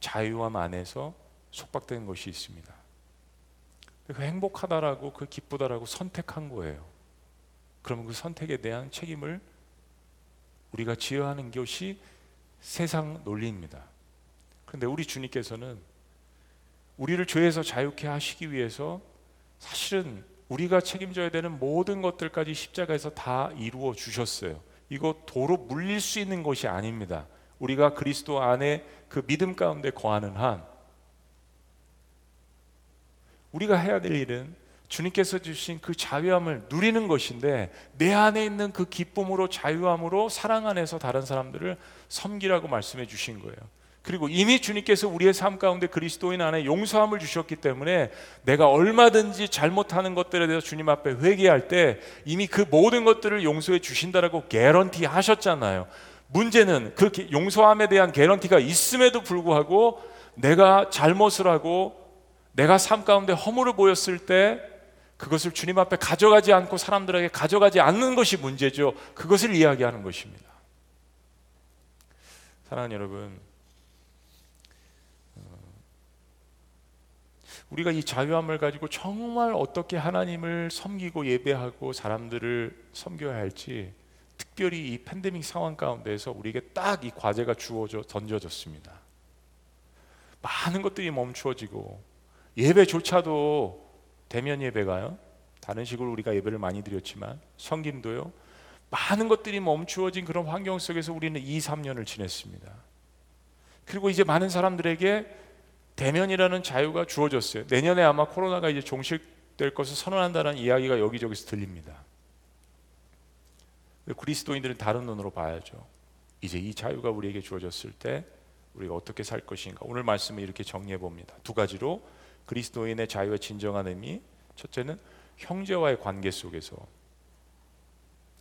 자유함 안에서 속박된 것이 있습니다. 그 행복하다라고, 그 기쁘다라고 선택한 거예요. 그러면 그 선택에 대한 책임을 우리가 지어야 하는 것이 세상 논리입니다. 그런데 우리 주님께서는 우리를 죄에서 자유케 하시기 위해서 사실은 우리가 책임져야 되는 모든 것들까지 십자가에서 다 이루어 주셨어요. 이거 도로 물릴 수 있는 것이 아닙니다. 우리가 그리스도 안에 그 믿음 가운데 거하는 한, 우리가 해야 될 일은 주님께서 주신 그 자유함을 누리는 것인데, 내 안에 있는 그 기쁨으로, 자유함으로 사랑 안에서 다른 사람들을 섬기라고 말씀해 주신 거예요. 그리고 이미 주님께서 우리의 삶 가운데 그리스도인 안에 용서함을 주셨기 때문에 내가 얼마든지 잘못하는 것들에 대해서 주님 앞에 회개할 때 이미 그 모든 것들을 용서해 주신다라고 개런티 하셨잖아요. 문제는 그 용서함에 대한 개런티가 있음에도 불구하고 내가 잘못을 하고 내가 삶 가운데 허물을 보였을 때 그것을 주님 앞에 가져가지 않고 사람들에게 가져가지 않는 것이 문제죠. 그것을 이야기하는 것입니다. 사랑하는 여러분, 우리가 이 자유함을 가지고 정말 어떻게 하나님을 섬기고 예배하고 사람들을 섬겨야 할지, 특별히 이 팬데믹 상황 가운데에서 우리에게 딱 이 과제가 주어져 던져졌습니다. 많은 것들이 멈추어지고 예배조차도, 대면 예배가요, 다른 식으로 우리가 예배를 많이 드렸지만 성김도요, 많은 것들이 멈추어진 그런 환경 속에서 우리는 2, 3년을 지냈습니다. 그리고 이제 많은 사람들에게 대면이라는 자유가 주어졌어요. 내년에 아마 코로나가 이제 종식될 것을 선언한다는 이야기가 여기저기서 들립니다. 그리스도인들은 다른 눈으로 봐야죠. 이제 이 자유가 우리에게 주어졌을 때 우리가 어떻게 살 것인가. 오늘 말씀을 이렇게 정리해 봅니다. 두 가지로 그리스도인의 자유의 진정한 의미. 첫째는 형제와의 관계 속에서,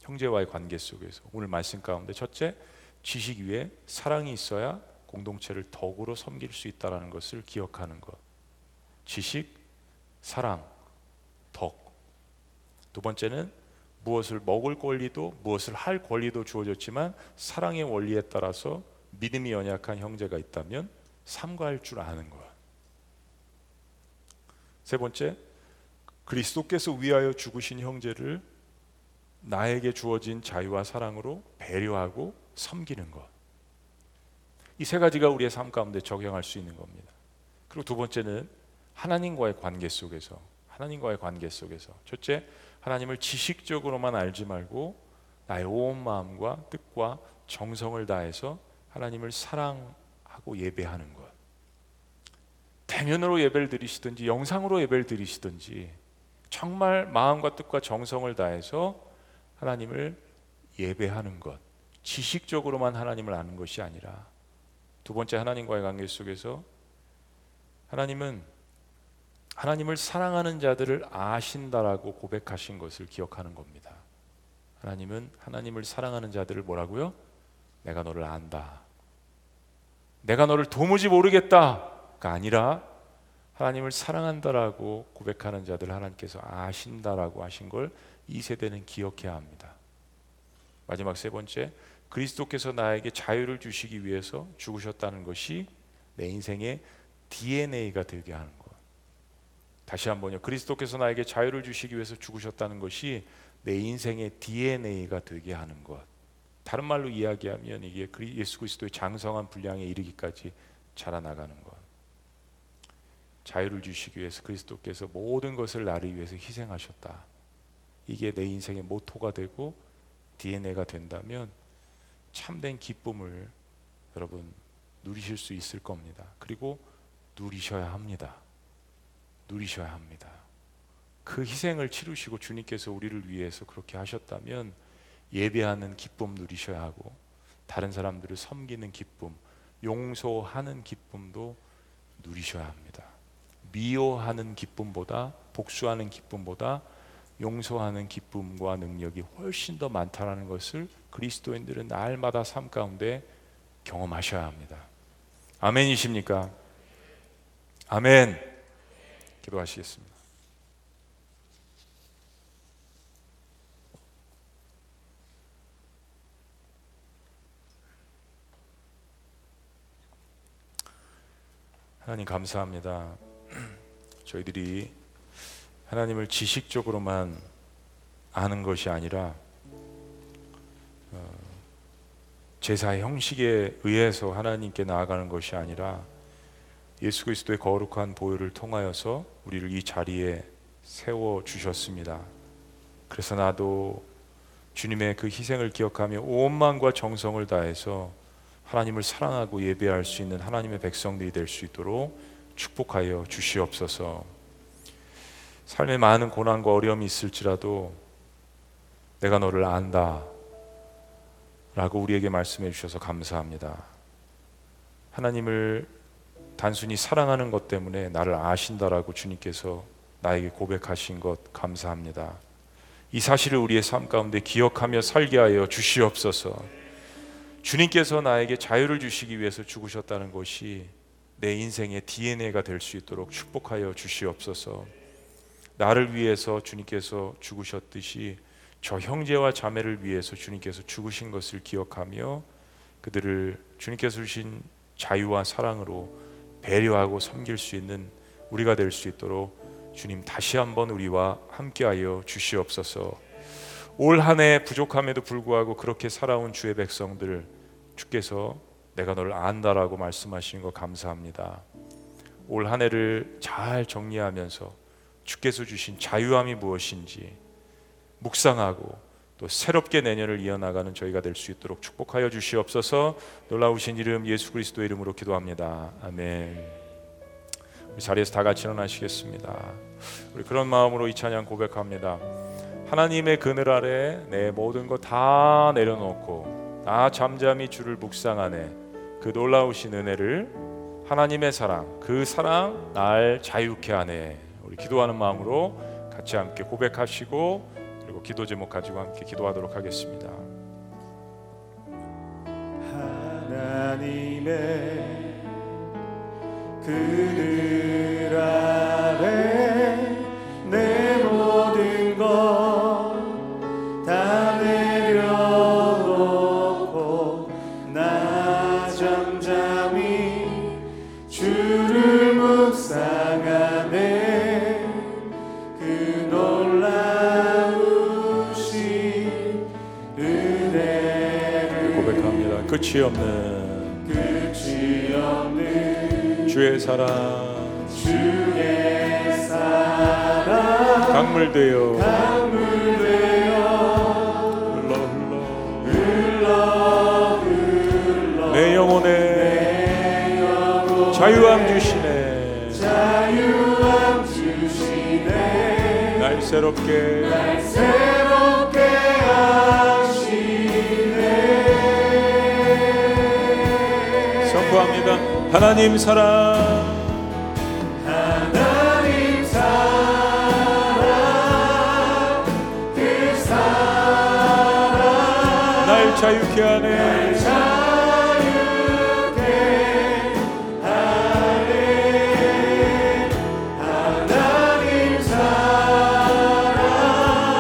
형제와의 관계 속에서 오늘 말씀 가운데 첫째, 지식 위에 사랑이 있어야 공동체를 덕으로 섬길 수 있다는 것을 기억하는 것. 지식, 사랑, 덕. 두 번째는 무엇을 먹을 권리도 무엇을 할 권리도 주어졌지만 사랑의 원리에 따라서 믿음이 연약한 형제가 있다면 삼가할 줄 아는 것. 세 번째, 그리스도께서 위하여 죽으신 형제를 나에게 주어진 자유와 사랑으로 배려하고 섬기는 것. 이 세 가지가 우리의 삶 가운데 적용할 수 있는 겁니다. 그리고 두 번째는 하나님과의 관계 속에서, 하나님과의 관계 속에서 첫째, 하나님을 지식적으로만 알지 말고 나의 온 마음과 뜻과 정성을 다해서 하나님을 사랑하고 예배하는 것. 대면으로 예배를 드리시든지 영상으로 예배를 드리시든지 정말 마음과 뜻과 정성을 다해서 하나님을 예배하는 것. 지식적으로만 하나님을 아는 것이 아니라, 두 번째, 하나님과의 관계 속에서 하나님은 하나님을 사랑하는 자들을 아신다라고 고백하신 것을 기억하는 겁니다. 하나님은 하나님을 사랑하는 자들을 뭐라고요? 내가 너를 안다, 내가 너를 도무지 모르겠다가 아니라 하나님을 사랑한다라고 고백하는 자들 하나님께서 아신다라고 하신 걸 이 세대는 기억해야 합니다. 마지막 세 번째, 그리스도께서 나에게 자유를 주시기 위해서 죽으셨다는 것이 내 인생의 DNA가 되게 하는 것. 다시 한번요. 그리스도께서 나에게 자유를 주시기 위해서 죽으셨다는 것이 내 인생의 DNA가 되게 하는 것. 다른 말로 이야기하면 이게 예수 그리스도의 장성한 분량에 이르기까지 자라나가는 것. 자유를 주시기 위해서 그리스도께서 모든 것을 나를 위해서 희생하셨다. 이게 내 인생의 모토가 되고 DNA가 된다면 참된 기쁨을 여러분 누리실 수 있을 겁니다. 그리고 누리셔야 합니다. 누리셔야 합니다. 그 희생을 치르시고 주님께서 우리를 위해서 그렇게 하셨다면 예배하는 기쁨 누리셔야 하고, 다른 사람들을 섬기는 기쁨, 용서하는 기쁨도 누리셔야 합니다. 미워하는 기쁨보다, 복수하는 기쁨보다 용서하는 기쁨과 능력이 훨씬 더 많다라는 것을 그리스도인들은 날마다 삶 가운데 경험하셔야 합니다. 아멘이십니까? 아멘. 기도하시겠습니다. 하나님 감사합니다. 저희들이 하나님을 지식적으로만 아는 것이 아니라 제사의 형식에 의해서 하나님께 나아가는 것이 아니라 예수 그리스도의 거룩한 보혈을 통하여서 우리를 이 자리에 세워주셨습니다. 그래서 나도 주님의 그 희생을 기억하며 온 마음과 정성을 다해서 하나님을 사랑하고 예배할 수 있는 하나님의 백성들이 될 수 있도록 축복하여 주시옵소서. 삶에 많은 고난과 어려움이 있을지라도 내가 너를 안다 라고 우리에게 말씀해 주셔서 감사합니다. 하나님을 단순히 사랑하는 것 때문에 나를 아신다라고 주님께서 나에게 고백하신 것 감사합니다. 이 사실을 우리의 삶 가운데 기억하며 살게 하여 주시옵소서. 주님께서 나에게 자유를 주시기 위해서 죽으셨다는 것이 내 인생의 DNA가 될 수 있도록 축복하여 주시옵소서. 나를 위해서 주님께서 죽으셨듯이 저 형제와 자매를 위해서 주님께서 죽으신 것을 기억하며 그들을 주님께서 주신 자유와 사랑으로 배려하고 섬길 수 있는 우리가 될 수 있도록 주님 다시 한번 우리와 함께하여 주시옵소서. 올 한 해 부족함에도 불구하고 그렇게 살아온 주의 백성들, 주께서 내가 너를 안다라고 말씀하시는 거 감사합니다. 올 한 해를 잘 정리하면서 주께서 주신 자유함이 무엇인지 묵상하고 또 새롭게 내년을 이어나가는 저희가 될 수 있도록 축복하여 주시옵소서. 놀라우신 이름 예수 그리스도의 이름으로 기도합니다. 아멘. 우리 자리에서 다 같이 일어나시겠습니다. 우리 그런 마음으로 이 찬양 고백합니다. 하나님의 그늘 아래 내 모든 것 다 내려놓고 나 잠잠히 주를 묵상하네. 그 놀라우신 은혜를, 하나님의 사랑, 그 사랑 날 자유케 하네. 우리 기도하는 마음으로 같이 함께 고백하시고, 그리고 기도 제목 가지고 함께 기도하도록 하겠습니다. 하나님의 그늘 아래 내 모든 것 다 내려놓고 나 잠잠히 주를 묵상하네. 그 놀라우신 은혜를 고백합니다. 끝이 없는 주의 사랑 강물되어 흘러 자유함 주시네, 자유함 주시네. 날 새롭게 하시네. 선포합니다. 하나님 사랑, 자유케 하네, 날 자유케 하네.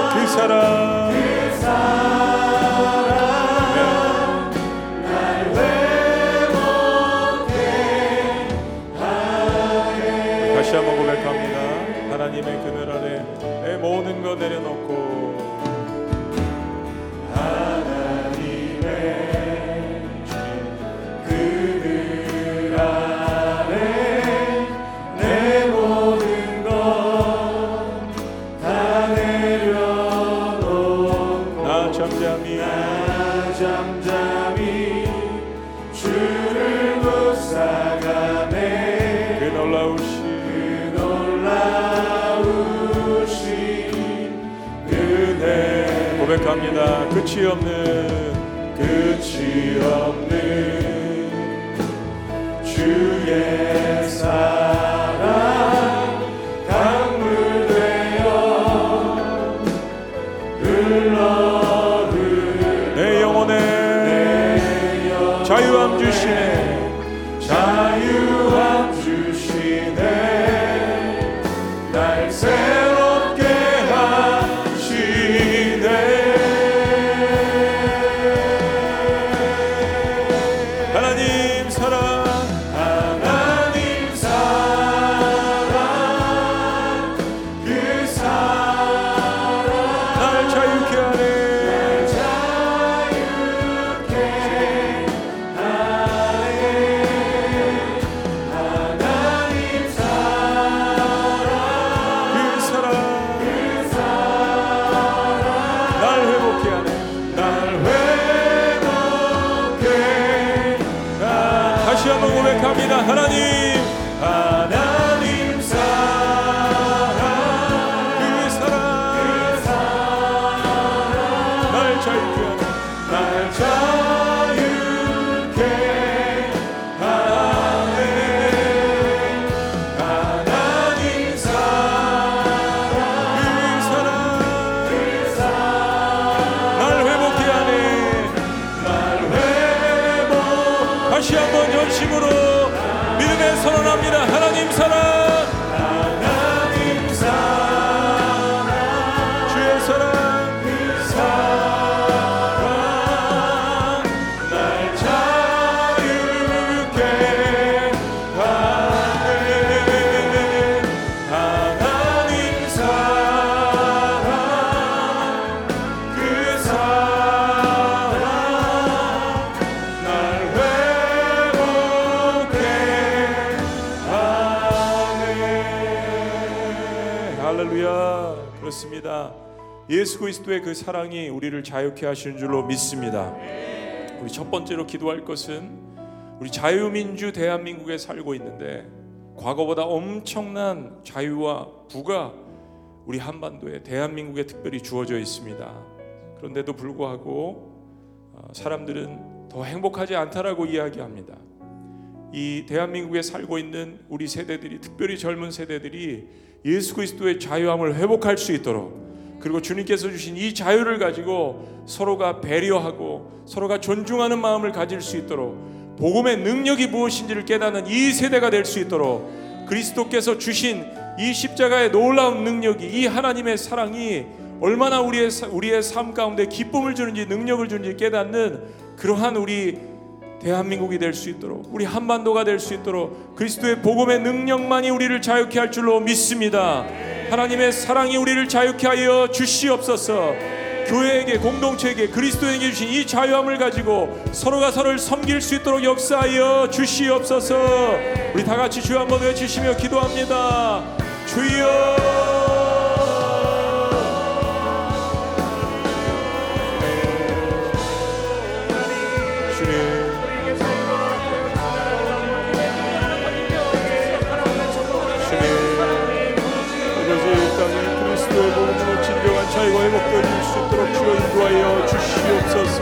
하나님 사랑, 그 사랑, 그 사랑. 날 회복케 하네. 다시 한번 고백합니다. 하나님의 그늘 아래 내 모든 거 내려놓고 고백합니다. 끝이 없는 주의 사랑 강물 되어 흘러흐르 내 영혼에 자유함 주시네, 자유함 주시네. 날 예수 그리스도의 그 사랑이 우리를 자유케 하시는 줄로 믿습니다. 우리 첫 번째로 기도할 것은, 우리 자유민주 대한민국에 살고 있는데 과거보다 엄청난 자유와 부가 우리 한반도에, 대한민국에 특별히 주어져 있습니다. 그런데도 불구하고 사람들은 더 행복하지 않다라고 이야기합니다. 이 대한민국에 살고 있는 우리 세대들이, 특별히 젊은 세대들이 예수 그리스도의 자유함을 회복할 수 있도록, 그리고 주님께서 주신 이 자유를 가지고 서로가 배려하고 서로가 존중하는 마음을 가질 수 있도록, 복음의 능력이 무엇인지를 깨닫는 이 세대가 될 수 있도록, 그리스도께서 주신 이 십자가의 놀라운 능력이, 이 하나님의 사랑이 얼마나 우리의 삶 가운데 기쁨을 주는지, 능력을 주는지 깨닫는 그러한 우리 대한민국이 될 수 있도록, 우리 한반도가 될 수 있도록 그리스도의 복음의 능력만이 우리를 자유케 할 줄로 믿습니다. 하나님의 사랑이 우리를 자유케 하여 주시옵소서. 교회에게, 공동체에게, 그리스도에게 주신 이 자유함을 가지고 서로가 서로를 섬길 수 있도록 역사하여 주시옵소서. 우리 다 같이 주여 한번 외치시며 기도합니다. 주여, 주님, 그 회복주, 진정한 자유가 회복될 수 있도록 주여 인도하여 주시옵소서.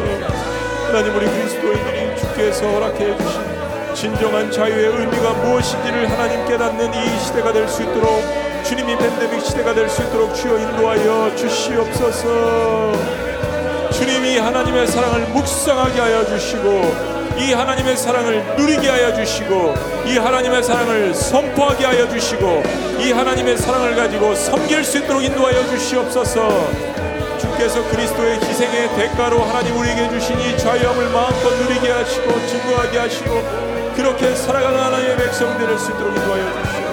하나님, 우리 그리스도인들이 주께서 허락해 주신 진정한 자유의 의미가 무엇인지를 하나님 깨닫는 이 시대가 될 수 있도록, 주님이 팬데믹 시대가 될 수 있도록 주여 인도하여 주시옵소서. 주님이 하나님의 사랑을 묵상하게 하여 주시고, 이 하나님의 사랑을 누리게 하여 주시고, 이 하나님의 사랑을 선포하게 하여 주시고, 이 하나님의 사랑을 가지고 섬길 수 있도록 인도하여 주시옵소서. 주께서 그리스도의 희생의 대가로 하나님 우리에게 주신 이 자유함을 마음껏 누리게 하시고 증거하게 하시고, 그렇게 살아가는 하나님의 백성들 될 수 있도록 인도하여 주시옵소서.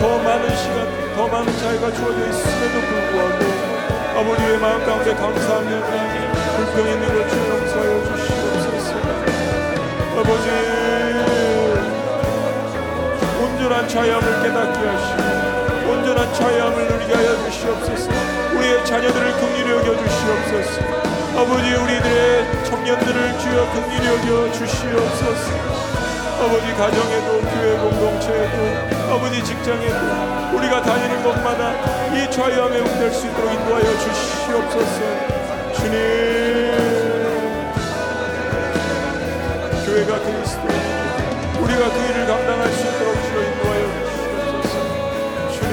더 많은 시간, 더 많은 자유가 주어져 있음에도 불구하고 아버지의 마음 가운데 감사하며 불평이 있는 것 주여 용서하여 주시옵소서. 아버지, 온전한 자유함을 깨닫게 하시고 온전한 자유함을 누리게 하여 주시옵소서. 우리의 자녀들을 긍휼히 여겨 주시옵소서. 아버지, 우리들의 청년들을 주여 긍휼히 여겨 주시옵소서. 아버지, 가정에도 교회 공동체에도 아버지, 직장에도 우리가 다니는 곳마다 이 자유함에 응될 수 있도록 인도하여 주시옵소서. 주님, 교회가 그리스도, 우리가 그 일을 감당할 수 있도록 주여 인도하여 주시옵소서. 주님,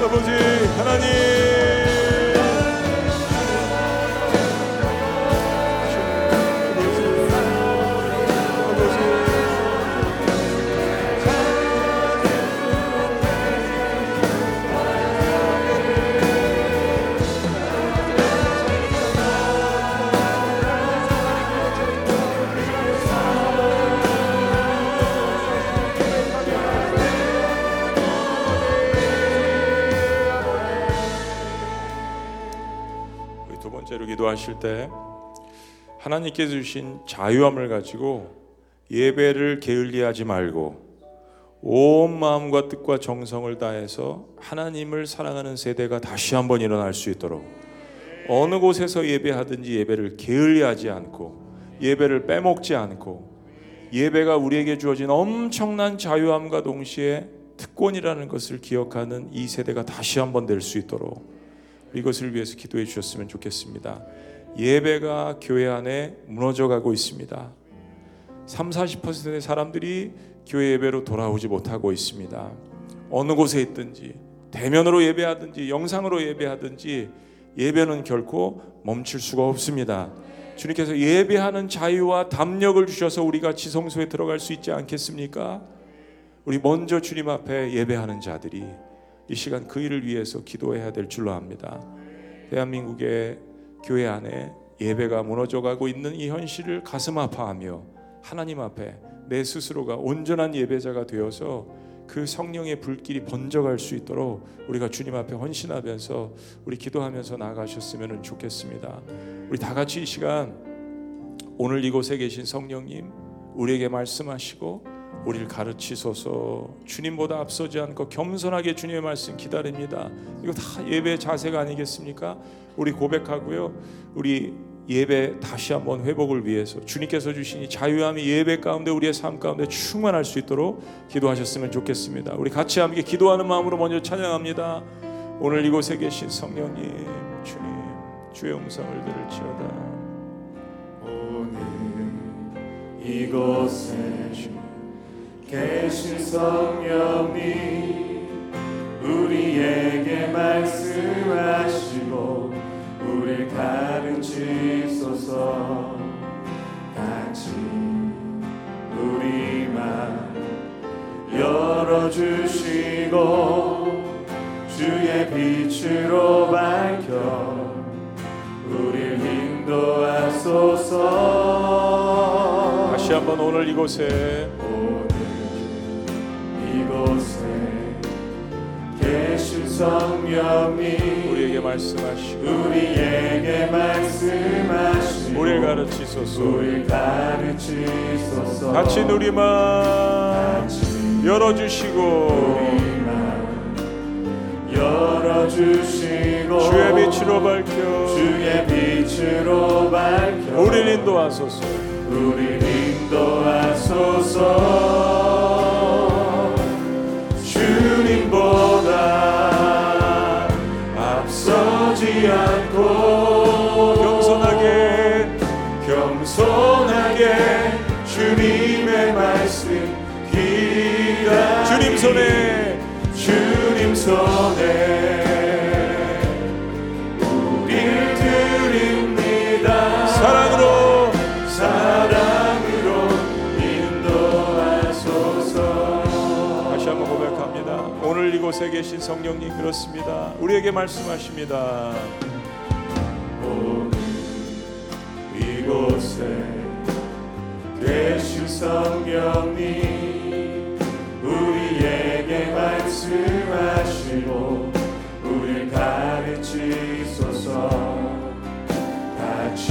아버지, 주님, 아버지, 하나님, 기도하실 때 하나님께서 주신 자유함을 가지고 예배를 게을리하지 말고 온 마음과 뜻과 정성을 다해서 하나님을 사랑하는 세대가 다시 한번 일어날 수 있도록, 어느 곳에서 예배하든지 예배를 게을리하지 않고 예배를 빼먹지 않고, 예배가 우리에게 주어진 엄청난 자유함과 동시에 특권이라는 것을 기억하는 이 세대가 다시 한번 될 수 있도록 이것을 위해서 기도해 주셨으면 좋겠습니다. 예배가 교회 안에 무너져가고 있습니다. 30-40%의 사람들이 교회 예배로 돌아오지 못하고 있습니다. 어느 곳에 있든지 대면으로 예배하든지 영상으로 예배하든지 예배는 결코 멈출 수가 없습니다. 주님께서 예배하는 자유와 담력을 주셔서 우리가 지성소에 들어갈 수 있지 않겠습니까? 우리 먼저 주님 앞에 예배하는 자들이 이 시간 그 일을 위해서 기도해야 될 줄로 압니다. 대한민국의 교회 안에 예배가 무너져가고 있는 이 현실을 가슴 아파하며 하나님 앞에 내 스스로가 온전한 예배자가 되어서 그 성령의 불길이 번져갈 수 있도록 우리가 주님 앞에 헌신하면서 우리 기도하면서 나아가셨으면 좋겠습니다. 우리 다 같이 이 시간 오늘 이곳에 계신 성령님, 우리에게 말씀하시고 우리를 가르치소서. 주님보다 앞서지 않고 겸손하게 주님의 말씀 기다립니다. 이거 다 예배 자세가 아니겠습니까? 우리 고백하고요, 우리 예배 다시 한번 회복을 위해서 주님께서 주신 이 자유함이 예배 가운데, 우리의 삶 가운데 충만할 수 있도록 기도하셨으면 좋겠습니다. 우리 같이 함께 기도하는 마음으로 먼저 찬양합니다. 오늘 이곳에 계신 성령님, 주님, 주의 음성을 들을지어다. 오늘 이곳에 계신 성령님, 우리에게 말씀하시고 우리를 가르치소서. 같이 우리 맘 열어주시고 주의 빛으로 밝혀 우리를 인도하소서. 다시 한번 오늘 이곳에 계신 성령님 우리에게 말씀하시고 우리를 가르치소서. 같이 누리만 열어주시고 주의 빛으로 밝혀 우리를 인도하소서. 주님보다 앞서지 않고 겸손하게 주님의 말씀 기다리고 주님 손에 우리를 드립니다. 사랑으로 인도하소서. 다시 한번 고백합니다. 오늘 이곳에 계신 성령님 그렇습니다. 우리에게 말씀하십니다. 오늘 이곳에 계신 성령님 우리에게 말씀하시고 우리를 가르치소서. 같이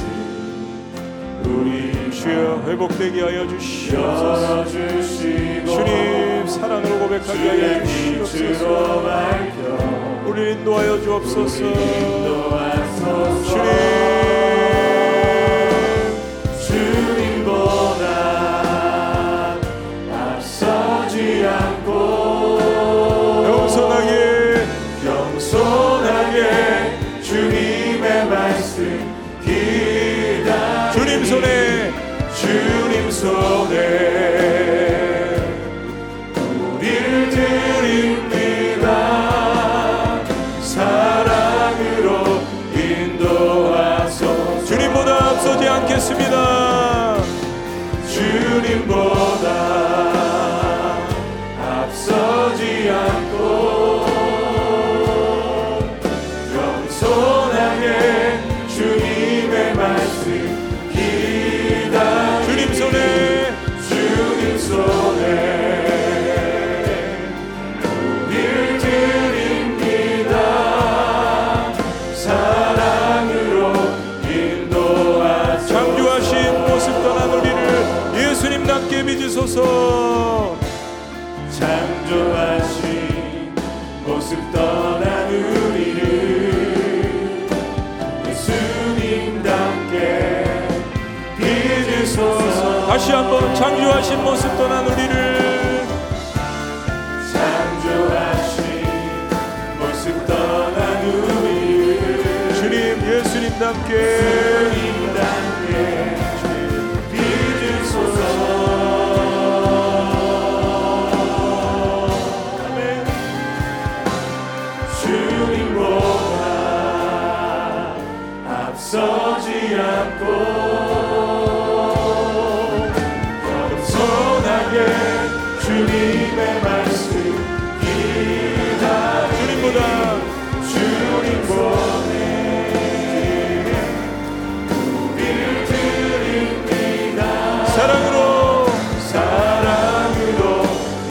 우리 주여 회복되게 하여 주시옵소서. 주님 사랑으로 고백하게 하여 주시옵소서. 우리를 인도하여 주옵소서. 주님보다 앞서지 않고 겸손하게 주님의 말씀 기다리고 주님 손에 우리를 드립니다. 사랑으로 인도하소서. 주님보다 앞서지 않겠습니다. 주님보다 앞서지 않고 겸손하게 주님의 말씀 기다리고 주님 손에 우리를 드립니다. 사랑으로 인도하소서. 창조하신 모습 떠난 우리를 예수님답게 믿으소서. 창조하신 모습 떠난 우리를 예수님답게 믿으소서. 다시 한번 창조하신 모습 떠난 우리를 창조하신 모습 떠난 우리를 주님 예수님답게 믿으소서. 아멘. 주님보다 앞서지 않고 겸손하게 주님의 말씀 기다리고 주님 손에 우리를 드립니다. 사랑으로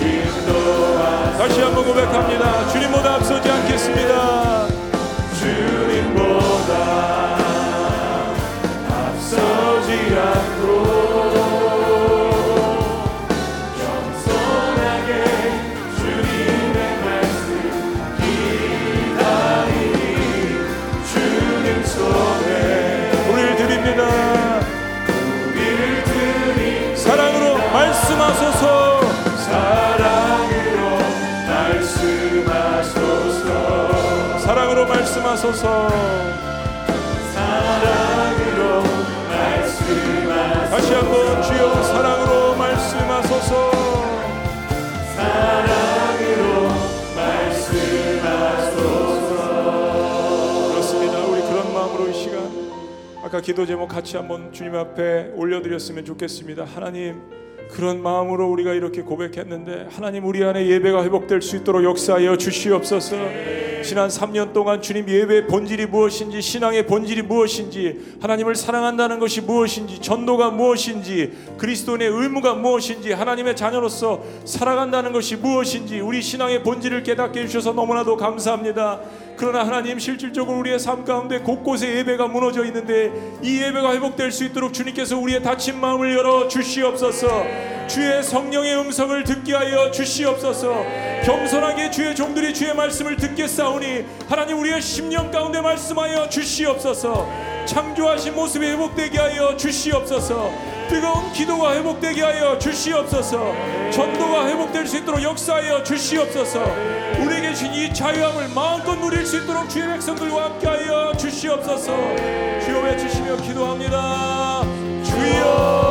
인도하소서. 다시 한번 고백합니다. 주님보다 앞서지 않겠습니다. 주님보다 앞서지 않고 겸손하게 주님의 말씀 기다리니 주님 손에 우리를 드립니다. 우리를 드립니다. 사랑으로 말씀하소서. 사랑으로 말씀하소서. 사랑으로 말씀하소서. 사랑으로 말씀하소서. 다시 한번 주여 사랑으로 말씀하소서. 사랑으로 말씀하소서. 그렇습니다. 우리 그런 마음으로 이 시간 아까 기도 제목 같이 한번 주님 앞에 올려드렸으면 좋겠습니다. 하나님 그런 마음으로 우리가 이렇게 고백했는데, 하나님 우리 안에 예배가 회복될 수 있도록 역사하여 주시옵소서. 지난 3년 동안 주님, 예배의 본질이 무엇인지, 신앙의 본질이 무엇인지, 하나님을 사랑한다는 것이 무엇인지, 전도가 무엇인지, 그리스도인의 의무가 무엇인지, 하나님의 자녀로서 살아간다는 것이 무엇인지, 우리 신앙의 본질을 깨닫게 해주셔서 너무나도 감사합니다. 그러나 하나님, 실질적으로 우리의 삶 가운데 곳곳에 예배가 무너져 있는데, 이 예배가 회복될 수 있도록 주님께서 우리의 다친 마음을 열어 주시옵소서. 주의 성령의 음성을 듣게 하여 주시옵소서. 겸손하게 주의 종들이 주의 말씀을 듣겠사오니 하나님, 우리의 심령 가운데 말씀하여 주시옵소서. 창조하신 모습이 회복되게 하여 주시옵소서. 뜨거운 기도가 회복되게 하여 주시옵소서. 전도가 회복될 수 있도록 역사하여 주시옵소서. 우리에게 주신 이 자유함을 마음껏 누릴 수 있도록 주의 백성들과 함께하여 주시옵소서. 주여 외치시며 기도합니다. 주여.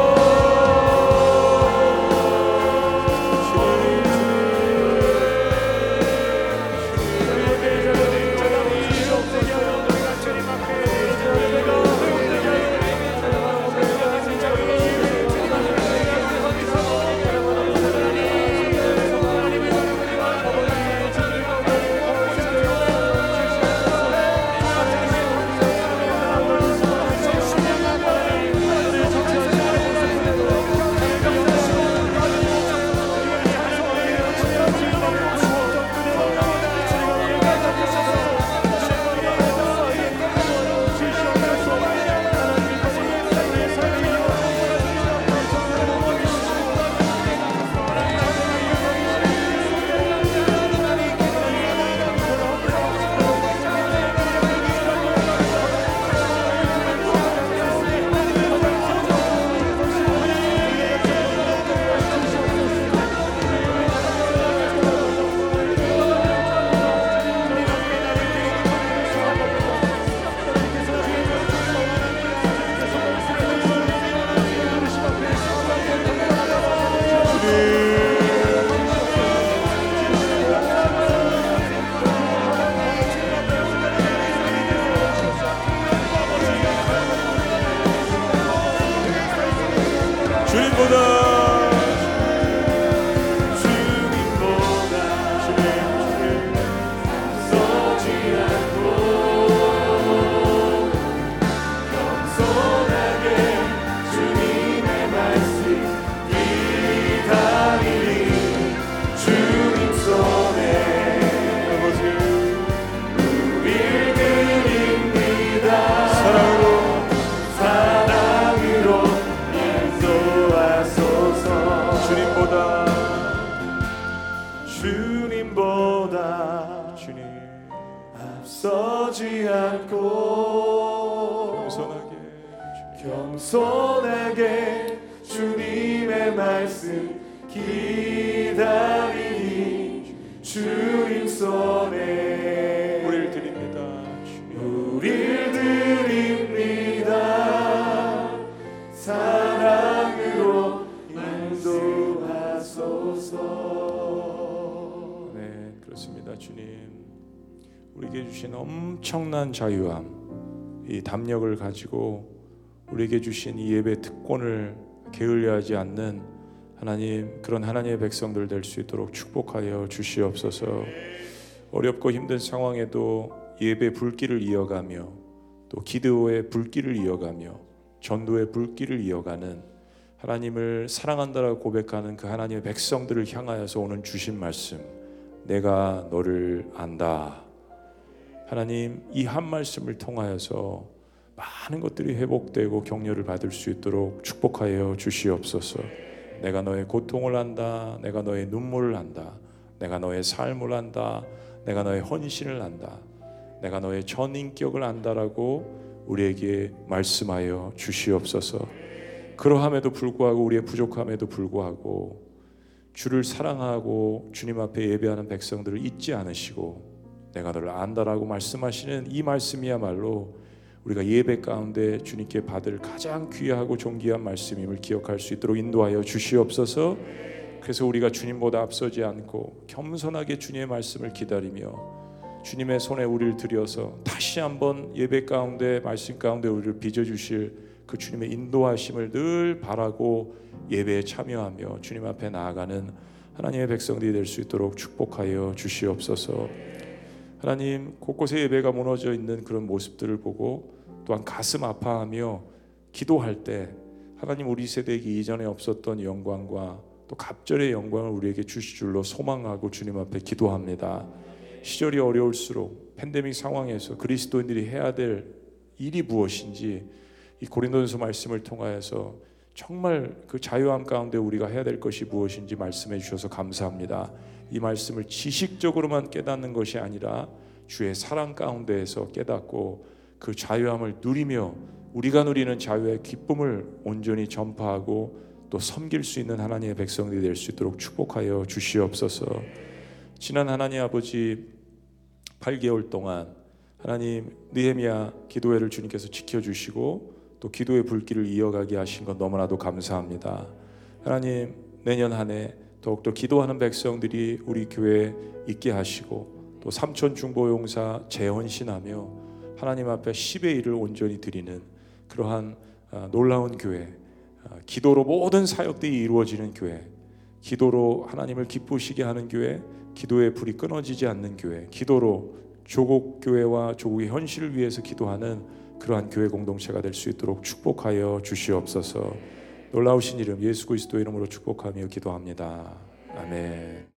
엄청난 자유함, 이 담력을 가지고 우리에게 주신 이 예배 특권을 게을리하지 않는 하나님, 그런 하나님의 백성들 될 수 있도록 축복하여 주시옵소서. 어렵고 힘든 상황에도 예배 불길을 이어가며, 또 기도의 불길을 이어가며, 전도의 불길을 이어가는, 하나님을 사랑한다라고 고백하는 그 하나님의 백성들을 향하여서 오는 주신 말씀, 내가 너를 안다. 하나님, 이 한 말씀을 통하여서 많은 것들이 회복되고 격려를 받을 수 있도록 축복하여 주시옵소서. 내가 너의 고통을 안다. 내가 너의 눈물을 안다. 내가 너의 삶을 안다. 내가 너의 헌신을 안다. 내가 너의 전인격을 안다라고 우리에게 말씀하여 주시옵소서. 그러함에도 불구하고, 우리의 부족함에도 불구하고, 주를 사랑하고 주님 앞에 예배하는 백성들을 잊지 않으시고, 내가 너를 안다라고 말씀하시는 이 말씀이야말로 우리가 예배 가운데 주님께 받을 가장 귀하고 존귀한 말씀임을 기억할 수 있도록 인도하여 주시옵소서. 그래서 우리가 주님보다 앞서지 않고 겸손하게 주님의 말씀을 기다리며, 주님의 손에 우리를 들여서 다시 한번 예배 가운데, 말씀 가운데 우리를 빚어주실 그 주님의 인도하심을 늘 바라고 예배에 참여하며 주님 앞에 나아가는 하나님의 백성들이 될 수 있도록 축복하여 주시옵소서. 하나님, 곳곳에 예배가 무너져 있는 그런 모습들을 보고 또한 가슴 아파하며 기도할 때 하나님, 우리 세대에게 이전에 없었던 영광과 또 갑절의 영광을 우리에게 주실 줄로 소망하고 주님 앞에 기도합니다. 시절이 어려울수록 팬데믹 상황에서 그리스도인들이 해야 될 일이 무엇인지 이 고린도전서 말씀을 통하여서 정말 그 자유함 가운데 우리가 해야 될 것이 무엇인지 말씀해 주셔서 감사합니다. 이 말씀을 지식적으로만 깨닫는 것이 아니라 주의 사랑 가운데에서 깨닫고 그 자유함을 누리며 우리가 누리는 자유의 기쁨을 온전히 전파하고 또 섬길 수 있는 하나님의 백성들이 될 수 있도록 축복하여 주시옵소서. 지난 하나님 아버지 8개월 동안 하나님 느헤미야 기도회를 주님께서 지켜주시고 또 기도의 불길을 이어가게 하신 것 너무나도 감사합니다. 하나님, 내년 한 해 더욱더 기도하는 백성들이 우리 교회에 있게 하시고 또 삼천중보용사 재헌신하며 하나님 앞에 10의 1을 온전히 드리는 그러한 놀라운 교회, 기도로 모든 사역들이 이루어지는 교회, 기도로 하나님을 기쁘시게 하는 교회, 기도의 불이 끊어지지 않는 교회, 기도로 조국 교회와 조국의 현실을 위해서 기도하는 그러한 교회 공동체가 될 수 있도록 축복하여 주시옵소서. 놀라우신 이름 예수 그리스도의 이름으로 축복하며 기도합니다. 아멘.